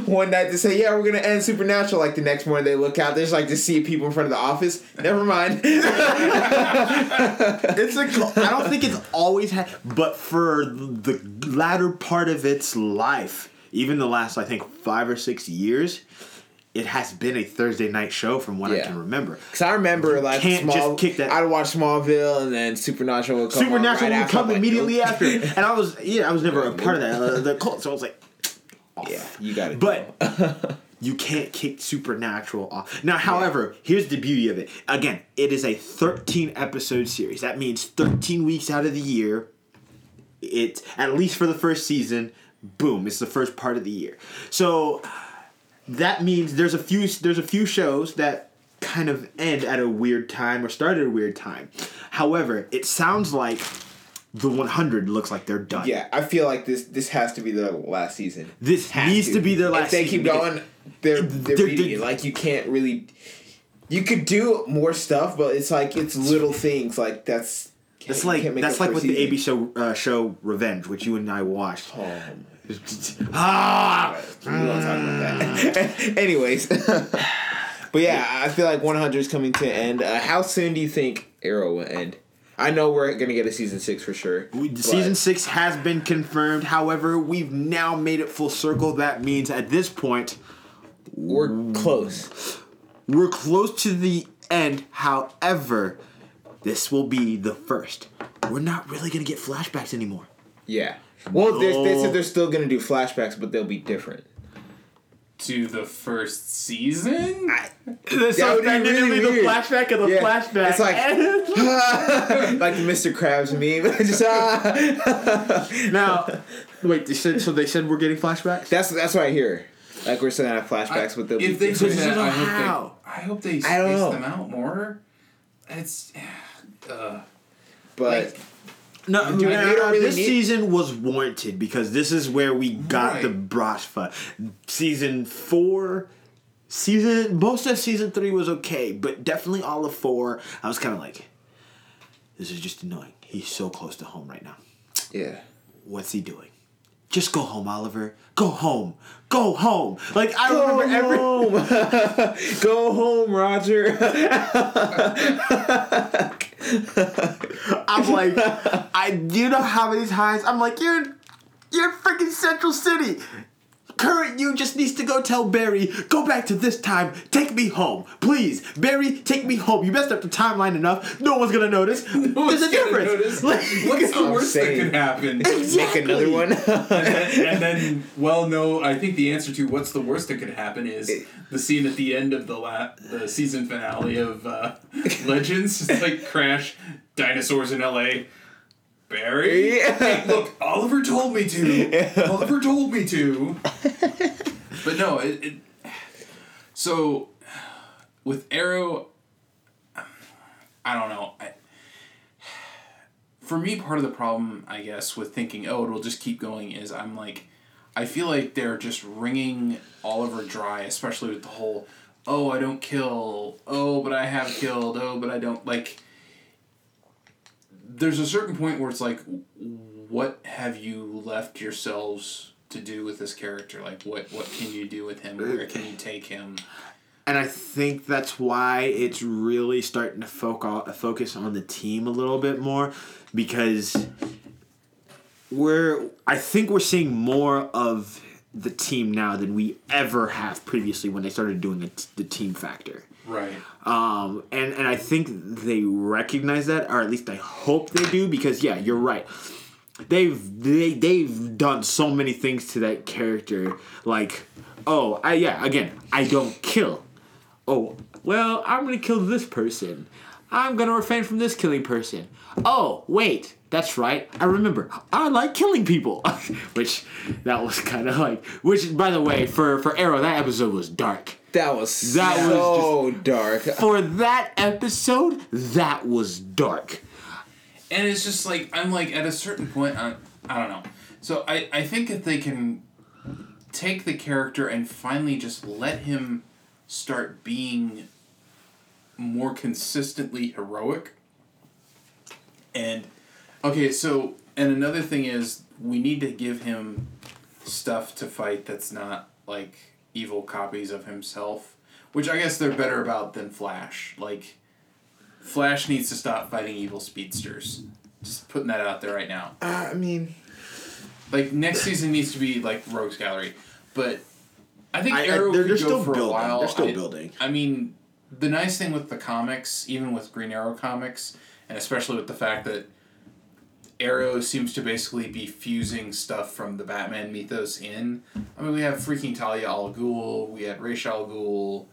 one night they say, "Yeah, we're gonna end Supernatural." Like the next morning, they look out. There's like to see people in front of the office. Never mind. It's a cult. I don't think it's always had, but for the latter part of its life, even the last I think five or six years, it has been a Thursday night show from what yeah. I can remember. Because I remember, you like, small, that. I'd watch Smallville, and then Supernatural would come Supernatural right would after, come like, immediately after. And I was, yeah, I was never a part of that, uh, the cult, so I was like, off. Yeah, you got it. But go. You can't kick Supernatural off. Now, however, yeah. here's the beauty of it. Again, it is a thirteen-episode series. That means thirteen weeks out of the year, it's, at least for the first season, boom, it's the first part of the year. So... That means there's a few there's a few shows that kind of end at a weird time or start at a weird time. However, it sounds like the one hundred looks like they're done. Yeah, I feel like this this has to be their last season. This has needs to. to be their last season. If they season keep going, they're they're, they're, they're like you can't really you could do more stuff, but it's like it's little things like that's that's like that's like with season. The A B show uh, show Revenge, which you and I watched. Oh. ah, we won't talk about that. Anyways, but yeah, I feel like one hundred is coming to an end. Uh, how soon do you think Arrow will end? I know we're gonna get a season six for sure. We, season six has been confirmed. However, we've now made it full circle. That means at this point, we're close. We're close to the end. However, this will be the first. We're not really gonna get flashbacks anymore. Yeah. Well, no. they said they're still going to do flashbacks, but they'll be different. To the first season? I, that so would be really the weird. Flashback of the yeah. flashback. It's like, like Mister Krabs meme. Just, ah. Now, wait, they said, so they said we're getting flashbacks? That's that's what I hear. Like we're still going to have flashbacks, I, but they'll if be they different. That, I, hope they, I hope they space them out more. It's, uh, But... Like, No, no, no really this need- season was warranted because this is where we got right. the brass fight. Season four, season most of season three was okay, but definitely all of four, I was kind of like, this is just annoying. He's so close to home right now. Yeah. What's he doing? Just go home, Oliver. Go home. Go home. Like, I go remember home. every... Go home, Roger. I'm like, I you know how many times I'm like, you're in, you're in freaking Central City. Current you just needs to go tell Barry, go back to this time, take me home. Please, Barry, take me home. You messed up the timeline enough. No one's going to notice. No There's a difference. Like, what's the I'm worst saying. that could happen? Exactly. Make another one. and, then, and then, well, no, I think the answer to what's the worst that could happen is it, the scene at the end of the la- the season finale of uh, Legends. It's like Crash, dinosaurs in L A, Barry? Yeah. Hey, look, Oliver told me to. Yeah. Oliver told me to. But no, it, it... So, with Arrow, I don't know. I, for me, part of the problem, I guess, with thinking, oh, it'll just keep going, is I'm like, I feel like they're just wringing Oliver dry, especially with the whole, oh, I don't kill, oh, but I have killed, oh, but I don't, like... There's a certain point where it's like, what have you left yourselves to do with this character? Like, what, what can you do with him? Where can you take him? And I think that's why it's really starting to focus on the team a little bit more, because we're I think we're seeing more of the team now than we ever have previously when they started doing the, the team factor. Right. Um, and, and I think they recognize that, or at least I hope they do, because, yeah, you're right. They've they, they've done so many things to that character. Like, oh, I yeah, again, I don't kill. Oh, well, I'm going to kill this person. I'm going to refrain from this killing person. Oh, wait, that's right. I remember. I like killing people. Which, that was kind of like... Which, by the way, for, for Arrow, that episode was dark. That was that so was just, dark. For that episode, that was dark. And it's just like, I'm like, at a certain point, I, I don't know. So I, I think if they can take the character and finally just let him start being more consistently heroic. And, okay, so, and another thing is, we need to give him stuff to fight that's not, like... evil copies of himself, which I guess they're better about than Flash. Like, Flash needs to stop fighting evil speedsters. Just putting that out there right now. Uh, I mean... Like, next season needs to be, like, Rogues Gallery. But I think I, Arrow I, could go still for building. a while. They're still I, building. I mean, the nice thing with the comics, even with Green Arrow comics, and especially with the fact that Arrow seems to basically be fusing stuff from the Batman mythos in. I mean, we have freaking Talia al Ghul, we had Ra's al Ghul,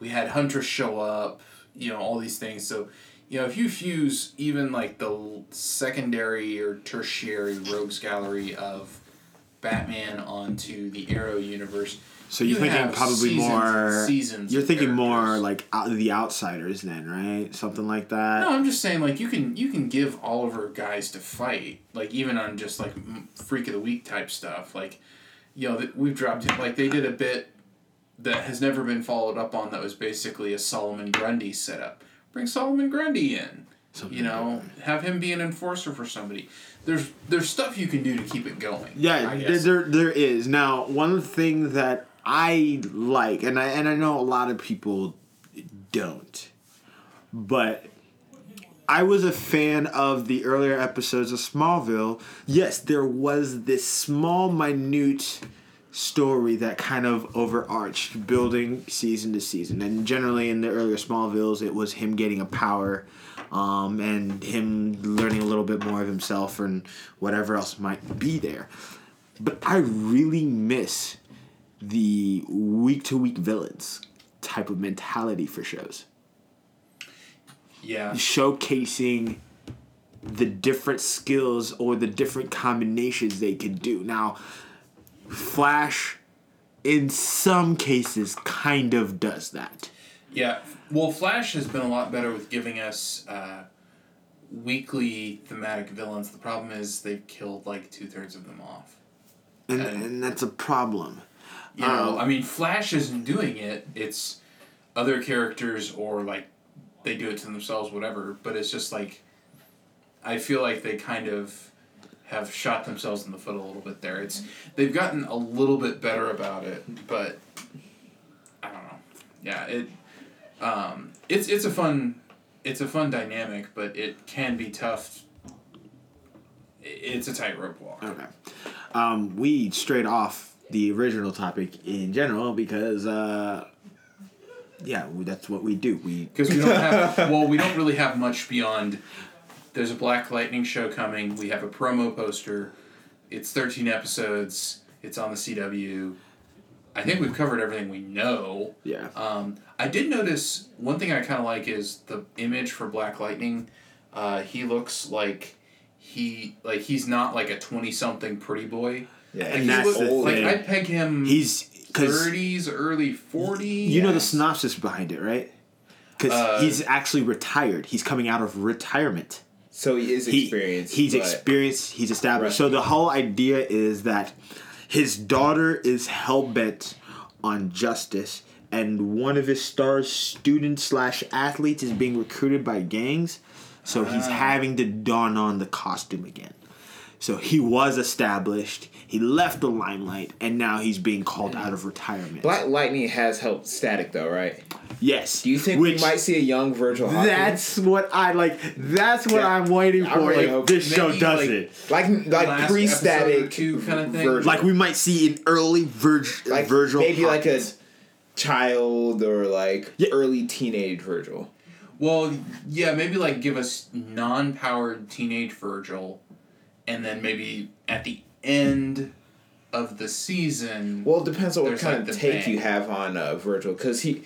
we had Huntress show up, you know, all these things. So, you know, if you fuse even, like, the secondary or tertiary rogues gallery of Batman onto the Arrow universe... So you're you thinking probably seasons, more... Seasons you're thinking characters. more, like, out, the Outsiders then, right? Something like that? No, I'm just saying, like, you can you can give Oliver guys to fight. Like, even on just, like, Freak of the Week type stuff. Like, you know, we've dropped... it. Like, they did a bit that has never been followed up on that was basically a Solomon Grundy setup. Bring Solomon Grundy in. Something you know, like have him be an enforcer for somebody. There's there's stuff you can do to keep it going. Yeah, there there is. Now, one thing that... I like, and I and I know a lot of people don't, but I was a fan of the earlier episodes of Smallville. Yes, there was this small, minute story that kind of overarched, building season to season. And generally in the earlier Smallvilles, it was him getting a power um, and him learning a little bit more of himself and whatever else might be there. But I really miss... the week-to-week villains type of mentality for shows. Yeah. Showcasing the different skills or the different combinations they can do. Now, Flash, in some cases, kind of does that. Yeah. Well, Flash has been a lot better with giving us uh, weekly thematic villains. The problem is they've killed, like, two-thirds of them off. And, and, and that's a problem. You know, um, I mean, Flash isn't doing it. It's other characters or, like, they do it to themselves, whatever. But it's just, like, I feel like they kind of have shot themselves in the foot a little bit there. It's They've gotten a little bit better about it, but I don't know. Yeah, it um, it's it's a fun it's a fun dynamic, but it can be tough. It's a tightrope walk. Okay. Um, we strayed off the original topic in general because, uh, yeah, that's what we do. We because we don't have well, we don't really have much beyond. There's a Black Lightning show coming. We have a promo poster. It's thirteen episodes. It's on the C W. I think we've covered everything we know. Yeah. Um, I did notice one thing I kind of like is the image for Black Lightning. Uh, he looks like he like he's not like a twenty-something pretty boy. Yeah, and like that's look, the like thing. I peg him. He's thirties, early forties. You know the synopsis behind it, right? Because uh, he's actually retired. He's coming out of retirement. So he is experienced. He, he's experienced. He's established. Right. So the whole idea is that his daughter is hell-bent on justice, and one of his star students slash athletes is being recruited by gangs. So he's uh. having to don on the costume again. So he was established, he left the limelight, and now he's being called out of retirement. Black Lightning has helped Static, though, right? Yes. Do you think Which, we might see a young Virgil Hawkins? That's what I like. That's what yeah. I'm waiting for. Really like, this maybe show does like, it. Like like pre Static, kind of thing. Virgil. Like we might see an early Virg, like, Virgil. Maybe Hawkins. Like a child or like yeah. early teenage Virgil. Well, yeah, maybe like give us non-powered teenage Virgil. And then maybe at the end of the season... Well, it depends on what kind like of take bang. you have on uh, Virgil. Because he...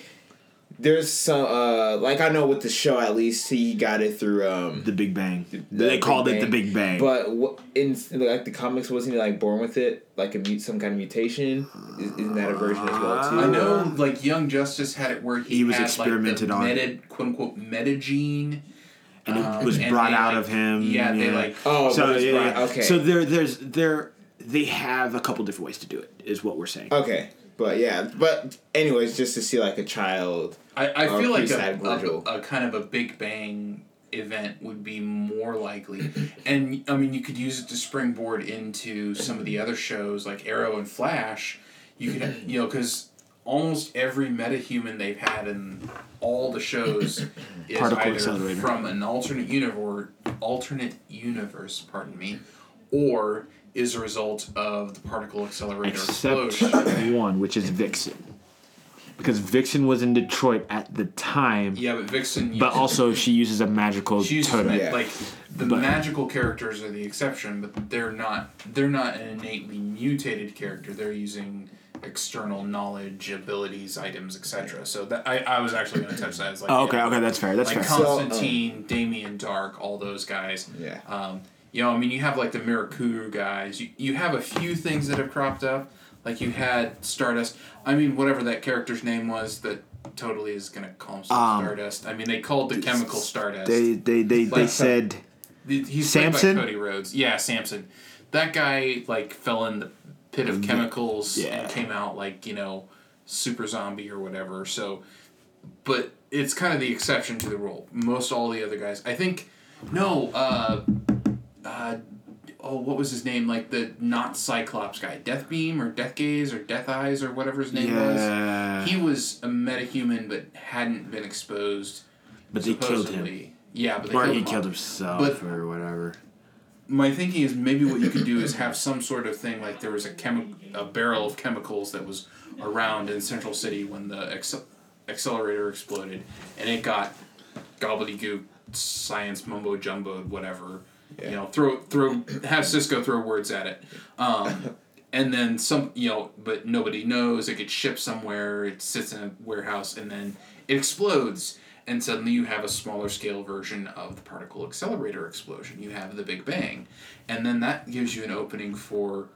There's some... Uh, like, I know with the show, at least, he got it through... Um, the Big Bang. The, the they Big called Bang. it the Big Bang. But what, in like the comics, wasn't he, like, born with it? Like, a some kind of mutation? Is, isn't that a version as well, too? I know, like, Young Justice had it where he, he was had, experimented like, the on meta, quote-unquote, metagene... And it was um, brought out like, of him. Yeah, they know. like... Oh, so, yeah, brought, yeah. okay. So there, there's, there, they have a couple different ways to do it, is what we're saying. Okay. But, yeah. But, anyways, just to see, like, a child... I, I feel like a, a, a kind of a Big Bang event would be more likely. And, I mean, you could use it to springboard into some of the other shows, like Arrow and Flash. You could, you know, because almost every metahuman they've had in... all the shows is either from an alternate universe, alternate universe, pardon me, or is a result of the particle accelerator explosion. Except one, which is Vixen, because Vixen was in Detroit at the time. Yeah, but Vixen. Used, but also, she uses a magical she uses totem. Yeah. Like the but, magical characters are the exception, but they're not. They're not an innately mutated character. They're using external knowledge, abilities, items, et cetera. So that I, I was actually going to touch that. As like, oh, okay, yeah, okay, that's fair. That's like fair. Constantine, so, um, Damien Dark, all those guys. Yeah. Um, you know, I mean, you have like the Mirakuru guys. You you have a few things that have cropped up. Like you had Stardust. I mean, whatever that character's name was, that totally is going to call him um, Stardust. I mean, they called the chemical Stardust. They they they, like, they said. He's Samson? Played by Cody Rhodes. Yeah, Samson. That guy like fell in the pit of chemicals yeah. and came out like, you know, super zombie or whatever. So, but it's kind of the exception to the rule. Most all the other guys, I think, no, uh, uh, oh, what was his name? Like the not Cyclops guy, Deathbeam or Death Gaze or Death Eyes or whatever his name yeah. was. He was a metahuman but hadn't been exposed. But supposedly. they killed him. Yeah, but they or killed he him killed all. himself but, or whatever. My thinking is maybe what you could do is have some sort of thing like there was a chemi- a barrel of chemicals that was around in Central City when the ex- accelerator exploded, and it got gobbledygook, science mumbo jumbo, whatever. Yeah. You know, throw throw have Cisco throw words at it, um, and then some. You know, but nobody knows. It gets shipped somewhere. It sits in a warehouse, and then it explodes. And suddenly you have a smaller scale version of the particle accelerator explosion. You have the Big Bang. And then that gives you an opening for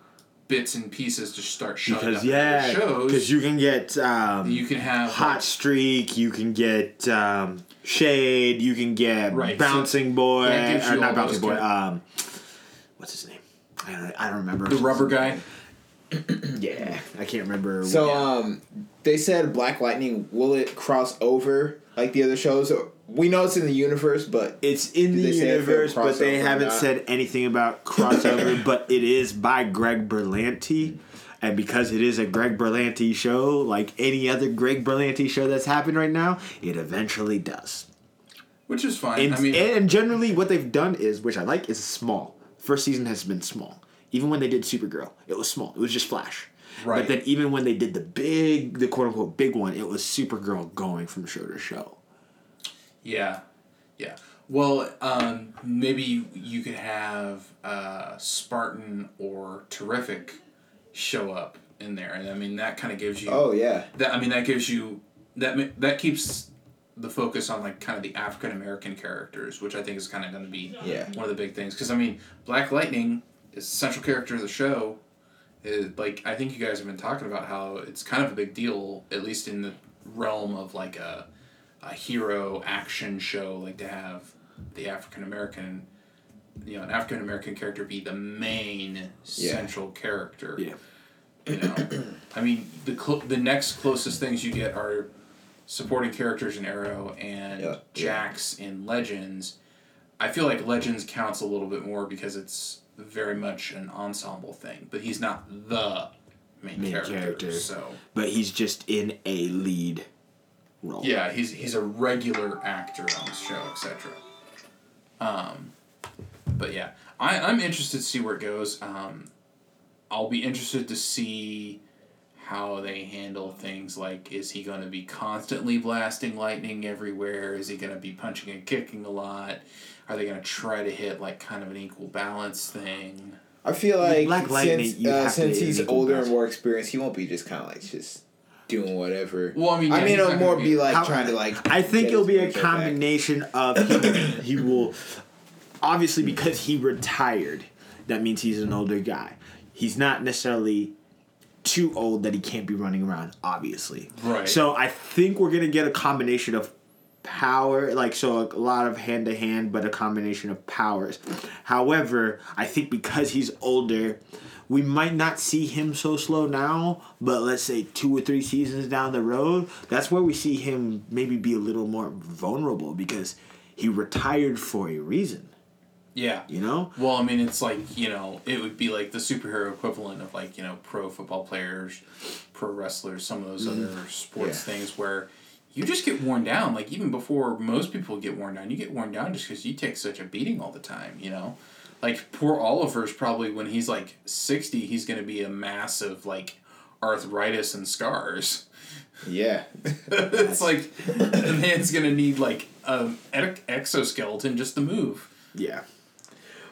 bits and pieces to start showing because, up yeah, in the shows. Because you can get um, you can have Hot like, Streak, you can get um, Shade, you can get right, Bouncing so Boy. Or not Bouncing Boy. Um, what's his name? I don't, I don't remember. The Rubber Guy. Yeah, I can't remember. So what, yeah. um, they said Black Lightning, will it cross over... like the other shows? We know it's in the universe, but... It's in the universe, but they haven't said anything about crossover, but it is by Greg Berlanti. And because it is a Greg Berlanti show, like any other Greg Berlanti show that's happened right now, it eventually does. Which is fine. And, I mean, and generally what they've done is, which I like, is small. First season has been small. Even when they did Supergirl, it was small. It was just Flash. Right. But then even when they did the big, the quote-unquote big one, it was Supergirl going from show to show. Yeah. Yeah. Well, um, maybe you could have uh, Spartan or Terrific show up in there. And I mean, that kind of gives you... Oh, yeah. That I mean, that gives you... That that keeps the focus on, like, kind of the African-American characters, which I think is kind of going to be yeah. one of the big things. Because, I mean, Black Lightning is the central character of the show. It, like, I think you guys have been talking about how it's kind of a big deal, at least in the realm of, like, a... a hero action show, like to have the African American, you know, an African American character be the main yeah. central character. Yeah. You know, I mean, the cl- the next closest things you get are supporting characters in Arrow and yeah. Jax yeah. in Legends. I feel like Legends counts a little bit more because it's very much an ensemble thing, but he's not the main, main character, character. So, but he's just in a lead. Role. Yeah, he's he's a regular actor on the show, et cetera. Um, but yeah, I, I'm interested to see where it goes. Um, I'll be interested to see how they handle things like, is he going to be constantly blasting lightning everywhere? Is he going to be punching and kicking a lot? Are they going to try to hit like kind of an equal balance thing? I feel like Black Lightning, since, uh, since he's older balance. And more experienced, he won't be just kind of like just... doing whatever. Well, I mean, yeah, I mean it'll more be, be like how, trying to like. I think it'll be a combination back. Of he will, he will obviously because he retired. That means he's an older guy. He's not necessarily too old that he can't be running around. Obviously, right. So I think we're gonna get a combination of power, like so a lot of hand to hand, but a combination of powers. However, I think because he's older. We might not see him so slow now, but let's say two or three seasons down the road, that's where we see him maybe be a little more vulnerable because he retired for a reason. Yeah. You know? Well, I mean, it's like, you know, it would be like the superhero equivalent of like, you know, pro football players, pro wrestlers, some of those mm. other sports yeah. things where you just get worn down. Like even before most people get worn down, you get worn down just because you take such a beating all the time, you know? Like, poor Oliver's probably, when he's, like, sixty, he's going to be a mass of, like, arthritis and scars. Yeah. It's like, the man's going to need, like, an um, exoskeleton just to move. Yeah.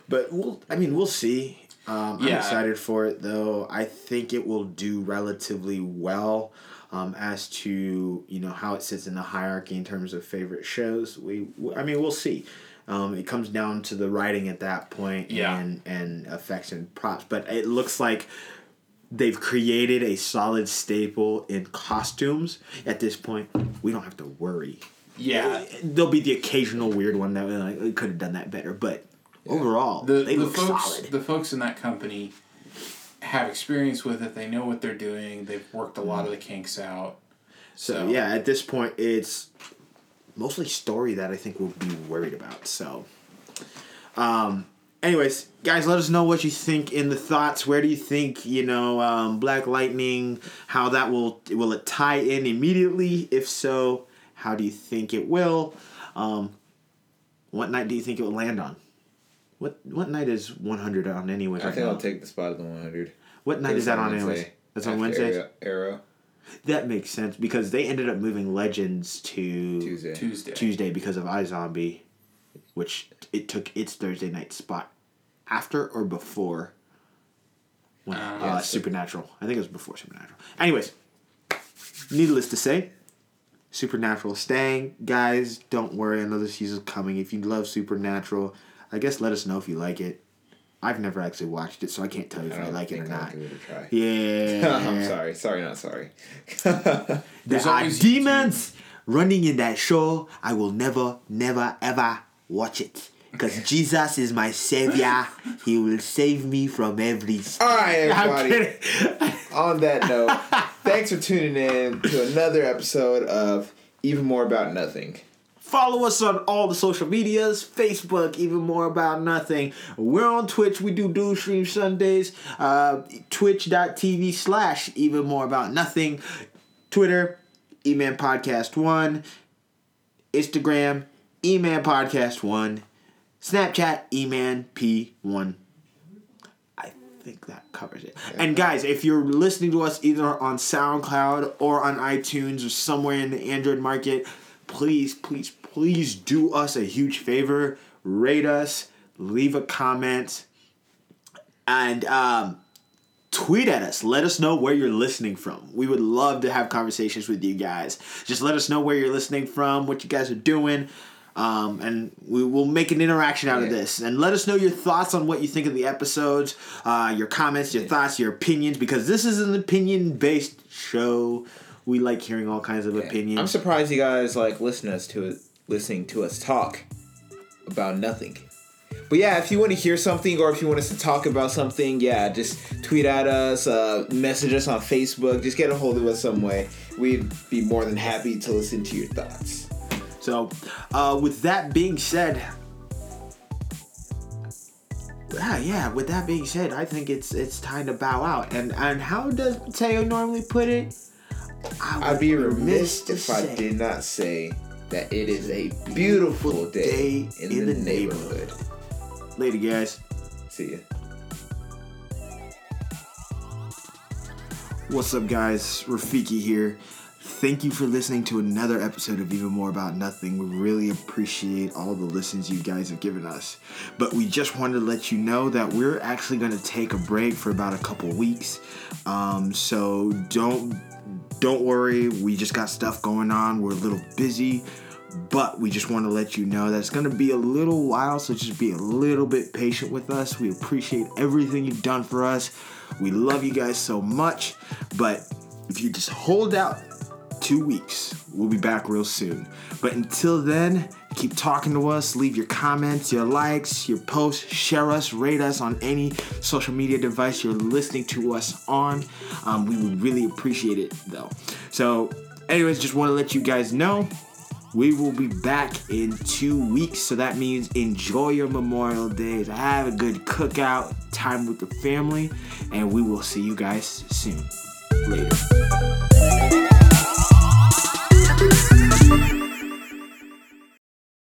But, we'll, I mean, we'll see. Um, I'm yeah. excited for it, though. I think it will do relatively well um, as to, you know, how it sits in the hierarchy in terms of favorite shows. We, I mean, we'll see. Um, it comes down to the writing at that point yeah. and, and effects and props. But it looks like they've created a solid staple in costumes. At this point, we don't have to worry. Yeah. There'll be the occasional weird one that like, we could have done that better. But yeah. overall, the, they the look folks, solid. The folks in that company have experience with it. They know what they're doing. They've worked a lot mm. of the kinks out. So, so, yeah, at this point, it's... mostly story that I think we'll be worried about. So, um, anyways, guys, let us know what you think in the thoughts. Where do you think, you know, um, Black Lightning, how that will, will it tie in immediately? If so, how do you think it will? Um, what night do you think it will land on? What what night is one hundred on anyways? I right think now? I'll take the spot of the one hundred. What night is that on anyways? That's on Wednesday? Arrow. That makes sense because they ended up moving Legends to Tuesday, Tuesday, Tuesday because of iZombie, which it took its Thursday night spot after or before when, uh, uh, yes, Supernatural. I think it was before Supernatural. Anyways, needless to say, Supernatural is staying. Guys, don't worry. Another season's coming. If you love Supernatural, I guess let us know if you like it. I've never actually watched it, so I can't tell you if I, I like it or not. Give it a try. Yeah. I'm sorry. Sorry, not sorry. There are demons running in that show. I will never, never, ever watch it. Because Jesus is my savior. He will save me from every... All right, everybody. On that note, thanks for tuning in to another episode of Even More About Nothing. Follow us on all the social medias, Facebook, Even More About Nothing. We're on Twitch. We do dual stream Sundays. Uh, twitch.tv slash Even More About Nothing. Twitter, E-Man Podcast one. Instagram, E-Man Podcast one. Snapchat, E-Man P one. I think that covers it. Yeah. And guys, if you're listening to us either on SoundCloud or on iTunes or somewhere in the Android market, please, please, please do us a huge favor. Rate us. Leave a comment. And um, tweet at us. Let us know where you're listening from. We would love to have conversations with you guys. Just let us know where you're listening from, what you guys are doing. Um, and we will make an interaction out yeah. of this. And let us know your thoughts on what you think of the episodes, uh, your comments, your yeah. thoughts, your opinions, because this is an opinion-based show. We like hearing all kinds of yeah. opinions. I'm surprised you guys like listening to listening to us talk about nothing. But yeah, if you want to hear something or if you want us to talk about something, yeah, just tweet at us, uh, message us on Facebook. Just get a hold of us some way. We'd be more than happy to listen to your thoughts. So, uh, with that being said, yeah, yeah. With that being said, I think it's it's time to bow out. And and how does Mateo normally put it? I I'd be remiss if say. I did not say that it is a beautiful, beautiful day, day in, in the, the neighborhood. neighborhood. Later, guys. See ya. What's up, guys? Rafiki here. Thank you for listening to another episode of Even More About Nothing. We really appreciate all the listens you guys have given us. But we just wanted to let you know that we're actually going to take a break for about a couple weeks. Um, so don't don't worry. We just got stuff going on. We're a little busy. But we just want to let you know that it's going to be a little while. So just be a little bit patient with us. We appreciate everything you've done for us. We love you guys so much. But if you just hold out two weeks. We'll be back real soon. But until then, keep talking to us. Leave your comments, your likes, your posts. Share us, rate us on any social media device you're listening to us on. Um, we would really appreciate it, though. So, anyways, just want to let you guys know we will be back in two weeks. So that means enjoy your Memorial Days. Have a good cookout, time with the family, and we will see you guys soon. Later.